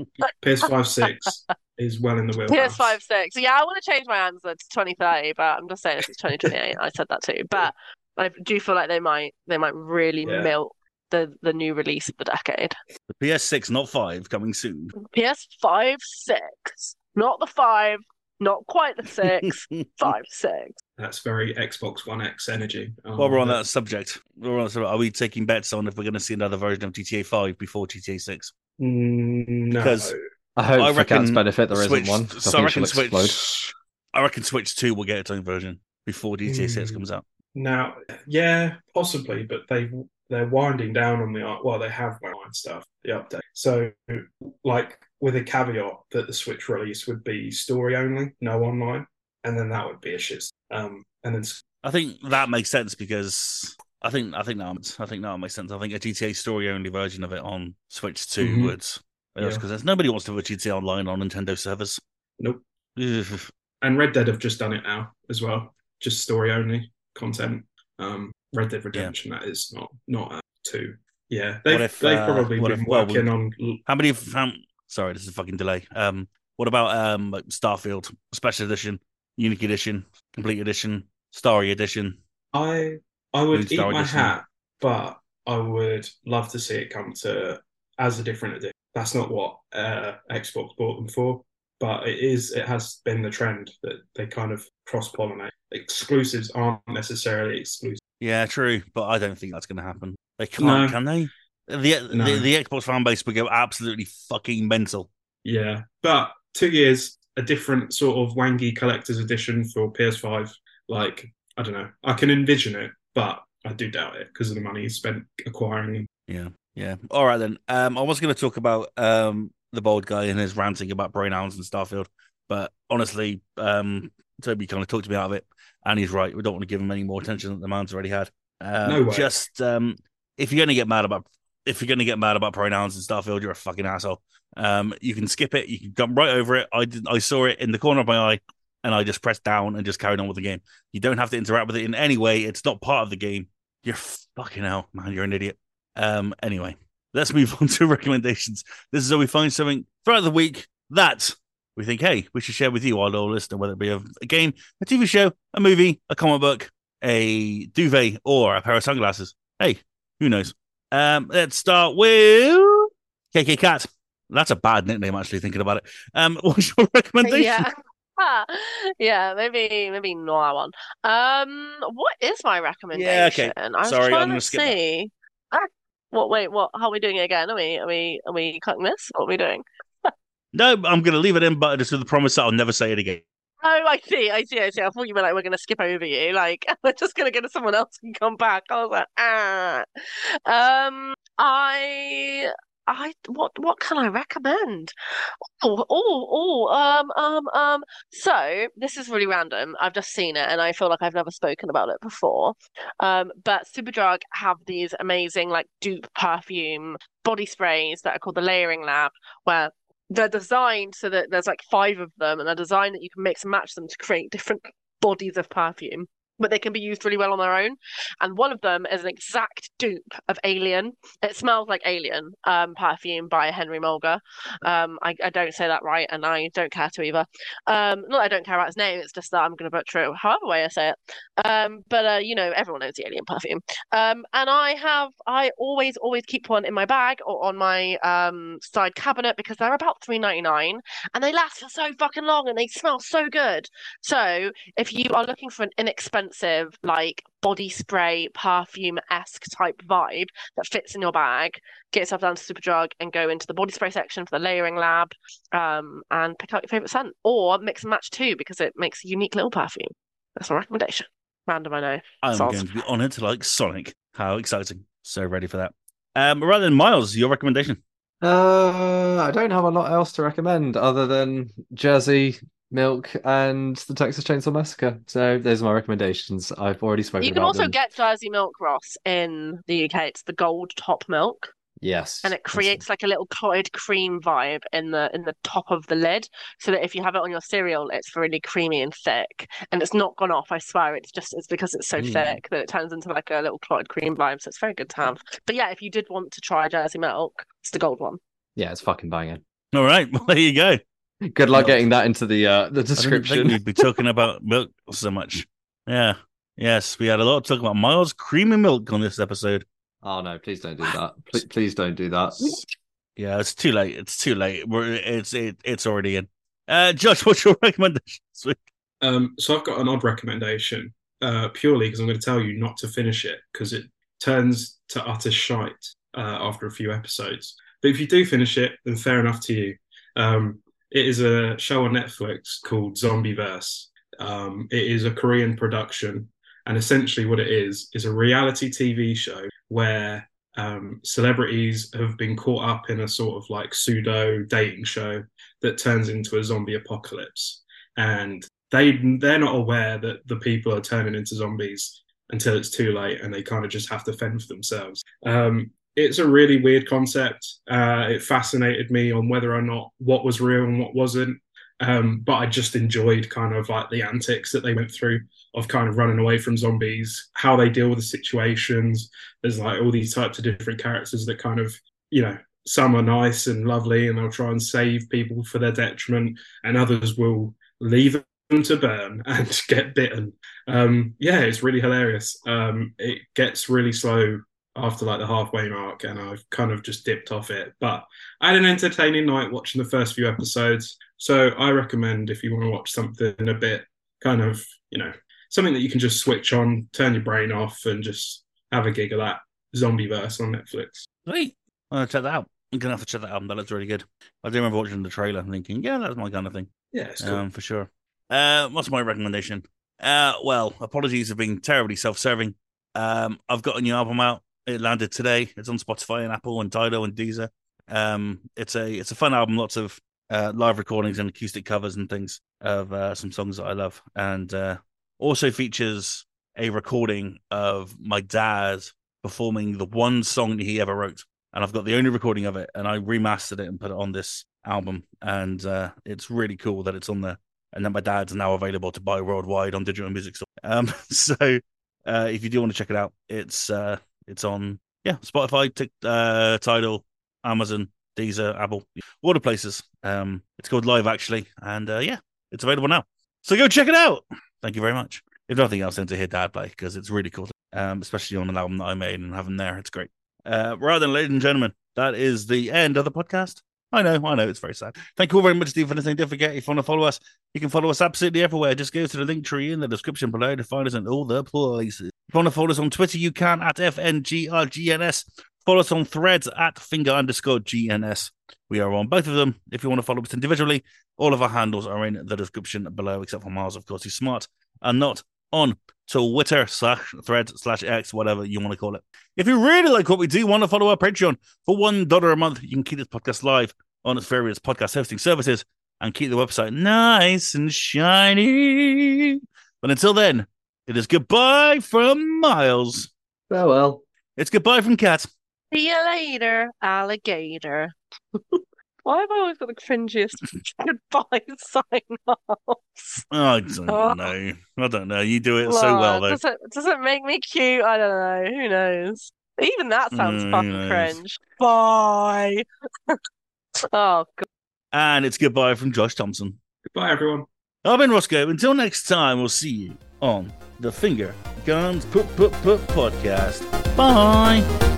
P S five, six is well in the wheelhouse. P S five, six. Yeah, I want to change my answer to twenty thirty, but I'm just saying if it's twenty twenty-eight. I said that too. But I do feel like they might they might really yeah. milk the the new release of the decade. The P S six, not five, coming soon. P S five, six. Not the five, not quite the six, five, six. That's very Xbox One X energy. Um, While we're on that subject, we're on, are we taking bets on if we're going to see another version of G T A five before G T A six? No. Because I hope I for Cat's benefit there Switch, isn't one. I so I reckon, Switch, I reckon Switch two will get its own version before G T A six mm, comes out. Now, yeah, possibly, but they... They're winding down on the art. Well, they have online stuff, the update. So, like, with a caveat that the Switch release would be story only, no online, and then that would be a shit. Um, and then I think that makes sense because I think I think that I think that makes sense. I think a G T A story only version of it on Switch Two mm-hmm. would, because yeah. nobody wants to have a G T A online on Nintendo servers. Nope. And Red Dead have just done it now as well, just story only content. Um, Red Dead Redemption, yeah. that is not not uh, two. Yeah, they've, if, they've uh, probably been if, well, working we, on... How many... How, sorry, this is a fucking delay. Um, what about um Starfield, Special Edition, Unique Edition, Complete Edition, Starry Edition? I I would eat my edition. hat, but I would love to see it come to as a different edition. That's not what uh, Xbox bought them for, but it is. It has been the trend that they kind of cross-pollinate. Exclusives aren't necessarily exclusive. Yeah, true, but I don't think that's going to happen. They can't, no. can they? The, no. the the Xbox fan base would go absolutely fucking mental. Yeah, but two years, a different sort of wangy collector's edition for P S five. Like, I don't know. I can envision it, but I do doubt it because of the money spent acquiring him. Yeah, yeah. All right, then. Um, I was going to talk about um the bald guy and his ranting about pronouns and Starfield, but honestly, um, Toby kind of talked me out of it, and he's right. We don't want to give him any more attention than the man's already had. Um, no way. Just um, if you're going to get mad about if you're going to get mad about pronouns and Starfield, you're a fucking asshole. Um, you can skip it. You can jump right over it. I did, I saw it in the corner of my eye. And I just pressed down and just carried on with the game. You don't have to interact with it in any way. It's not part of the game. You're fucking hell, man. You're an idiot. Um. Anyway, let's move on to recommendations. This is where we find something throughout the week that we think, hey, we should share with you, our little listener, whether it be a, a game, a T V show, a movie, a comic book, a duvet, or a pair of sunglasses. Hey, who knows? Um. Let's start with K K Kat. That's a bad nickname, actually, thinking about it. Um. What's your recommendation? Yeah. Yeah, maybe maybe not one. Um, what is my recommendation? Yeah, okay. I'm Sorry, I'm gonna skip see. Ah, what? Wait, what? How are we doing it again? Are we? Are we? Are we cutting this? What are we doing? No, I'm gonna leave it in, but just with the promise that I'll never say it again. Oh, I see, I see, I see. I thought you meant like we're gonna skip over you, like we're just gonna go to someone else and come back. I was like, ah. Um, I. I what what can I recommend? Oh, oh, oh, um, um, um. So this is really random. I've just seen it, and I feel like I've never spoken about it before. Um, but Superdrug have these amazing like dupe perfume body sprays that are called the Layering Lab, where they're designed so that there's like five of them, and they're designed that you can mix and match them to create different bodies of perfume. But they can be used really well on their own. And one of them is an exact dupe of Alien. It smells like Alien um, perfume by Henry Mulger. Um, I, I don't say that right, and I don't care to either. Um, not that I don't care about his name, it's just that I'm going to butcher it however way I say it. Um, but, uh, you know, everyone knows the Alien perfume. Um, and I have, I always, always keep one in my bag or on my um, side cabinet because they're about three dollars and ninety-nine cents and they last for so fucking long and they smell so good. So if you are looking for an inexpensive like body spray perfume-esque type vibe that fits in your bag, get yourself down to Superdrug and go into the body spray section for the Layering Lab um, and pick out your favourite scent or mix and match too because it makes a unique little perfume. That's my recommendation. Random, I know. I'm Soz. Going to be honoured to like Sonic. How exciting. So ready for that. Um, rather than Miles, your recommendation? Uh, I don't have a lot else to recommend other than Jersey, Milk and the Texas Chainsaw Massacre. So those are my recommendations. I've already spoken about You can about also them. Get Jersey milk, Ross, in the U K. It's the gold top milk. Yes. And it creates like a little clotted cream vibe in the in the top of the lid so that if you have it on your cereal, it's really creamy and thick. And it's not gone off, I swear. It's just it's because it's so mm. thick that it turns into like a little clotted cream vibe. So it's very good to have. But yeah, if you did want to try Jersey milk, it's the gold one. Yeah, it's fucking banging. All right. Well, there you go. Good luck getting that into the uh, the description. I didn't think we'd be talking about milk so much. Yeah. Yes, we had a lot of talk about Miles creamy milk on this episode. Oh, no, please don't do that. Please, please don't do that. Yeah, it's too late. It's too late. We're, it's it, it's already in. Uh, Josh, what's your recommendation this week? Um, so I've got an odd recommendation, uh, purely because I'm going to tell you not to finish it, because it turns to utter shite uh, after a few episodes. But if you do finish it, then fair enough to you. Um It is a show on Netflix called Zombieverse. Um, it is a Korean production, and essentially what it is is a reality T V show where um, celebrities have been caught up in a sort of like pseudo dating show that turns into a zombie apocalypse, and they they're not aware that the people are turning into zombies until it's too late, and they kind of just have to fend for themselves. Um, It's a really weird concept. Uh, it fascinated me on whether or not what was real and what wasn't. Um, but I just enjoyed kind of like the antics that they went through of kind of running away from zombies, how they deal with the situations. There's like all these types of different characters that kind of, you know, some are nice and lovely and they'll try and save people for their detriment, and others will leave them to burn and get bitten. Um, yeah, it's really hilarious. Um, it gets really slow after like the halfway mark, and I've kind of just dipped off it, but I had an entertaining night watching the first few episodes. So I recommend, if you want to watch something a bit kind of, you know, something that you can just switch on, turn your brain off and just have a giggle at, Zombieverse on Netflix. Sweet. I'm going to check that out. I'm going to have to check that out. That looks really good. I do remember watching the trailer and thinking, yeah, that's my kind of thing. Yeah, it's cool. Um, for sure. Uh, what's my recommendation? Uh, well, apologies for being terribly self-serving. Um, I've got a new album out. It landed today. It's on Spotify and Apple and Tidal and Deezer. Um, it's a it's a fun album. Lots of uh, live recordings and acoustic covers and things of uh, some songs that I love, and uh, also features a recording of my dad performing the one song that he ever wrote. And I've got the only recording of it, and I remastered it and put it on this album. And uh, it's really cool that it's on there, and that my dad's now available to buy worldwide on digital music store. Um, so uh, if you do want to check it out, it's uh, it's on yeah Spotify, t- uh, Tidal, Amazon, Deezer, Apple, a lot of places. Um, it's called Live, actually, and uh, yeah, it's available now. So go check it out. Thank you very much. If nothing else, then to hear Dad play, because it's really cool, um, especially on an album that I made and having there. It's great. Uh, right then, ladies and gentlemen, that is the end of the podcast. I know, I know, it's very sad. Thank you all very much, Steve, for listening. Don't forget, if you want to follow us, you can follow us absolutely everywhere. Just go to the link tree in the description below to find us in all the places. If you want to follow us on Twitter, you can at F N G R G N S. Follow us on Threads at finger underscore G N S. We are on both of them. If you want to follow us individually, all of our handles are in the description below, except for Miles, of course. He's smart and not on Twitter slash thread slash X, whatever you want to call it. If you really like what we do, want to follow our Patreon for one dollar a month, you can keep this podcast live on its various podcast hosting services and keep the website nice and shiny. But until then, it is goodbye from Miles. Farewell. It's goodbye from Kat. See you later, alligator. Why have I always got the cringiest goodbye sign-offs? Oh, I don't oh. know. I don't know. You do it oh, so well, though. Does it, does it make me cute? I don't know. Who knows? Even that sounds oh, fucking cringe. Bye. Oh, God. And it's goodbye from Josh Thompson. Goodbye, everyone. I've been Rossko. Until next time, we'll see you on the Finger Guns Put Put Put podcast. Bye.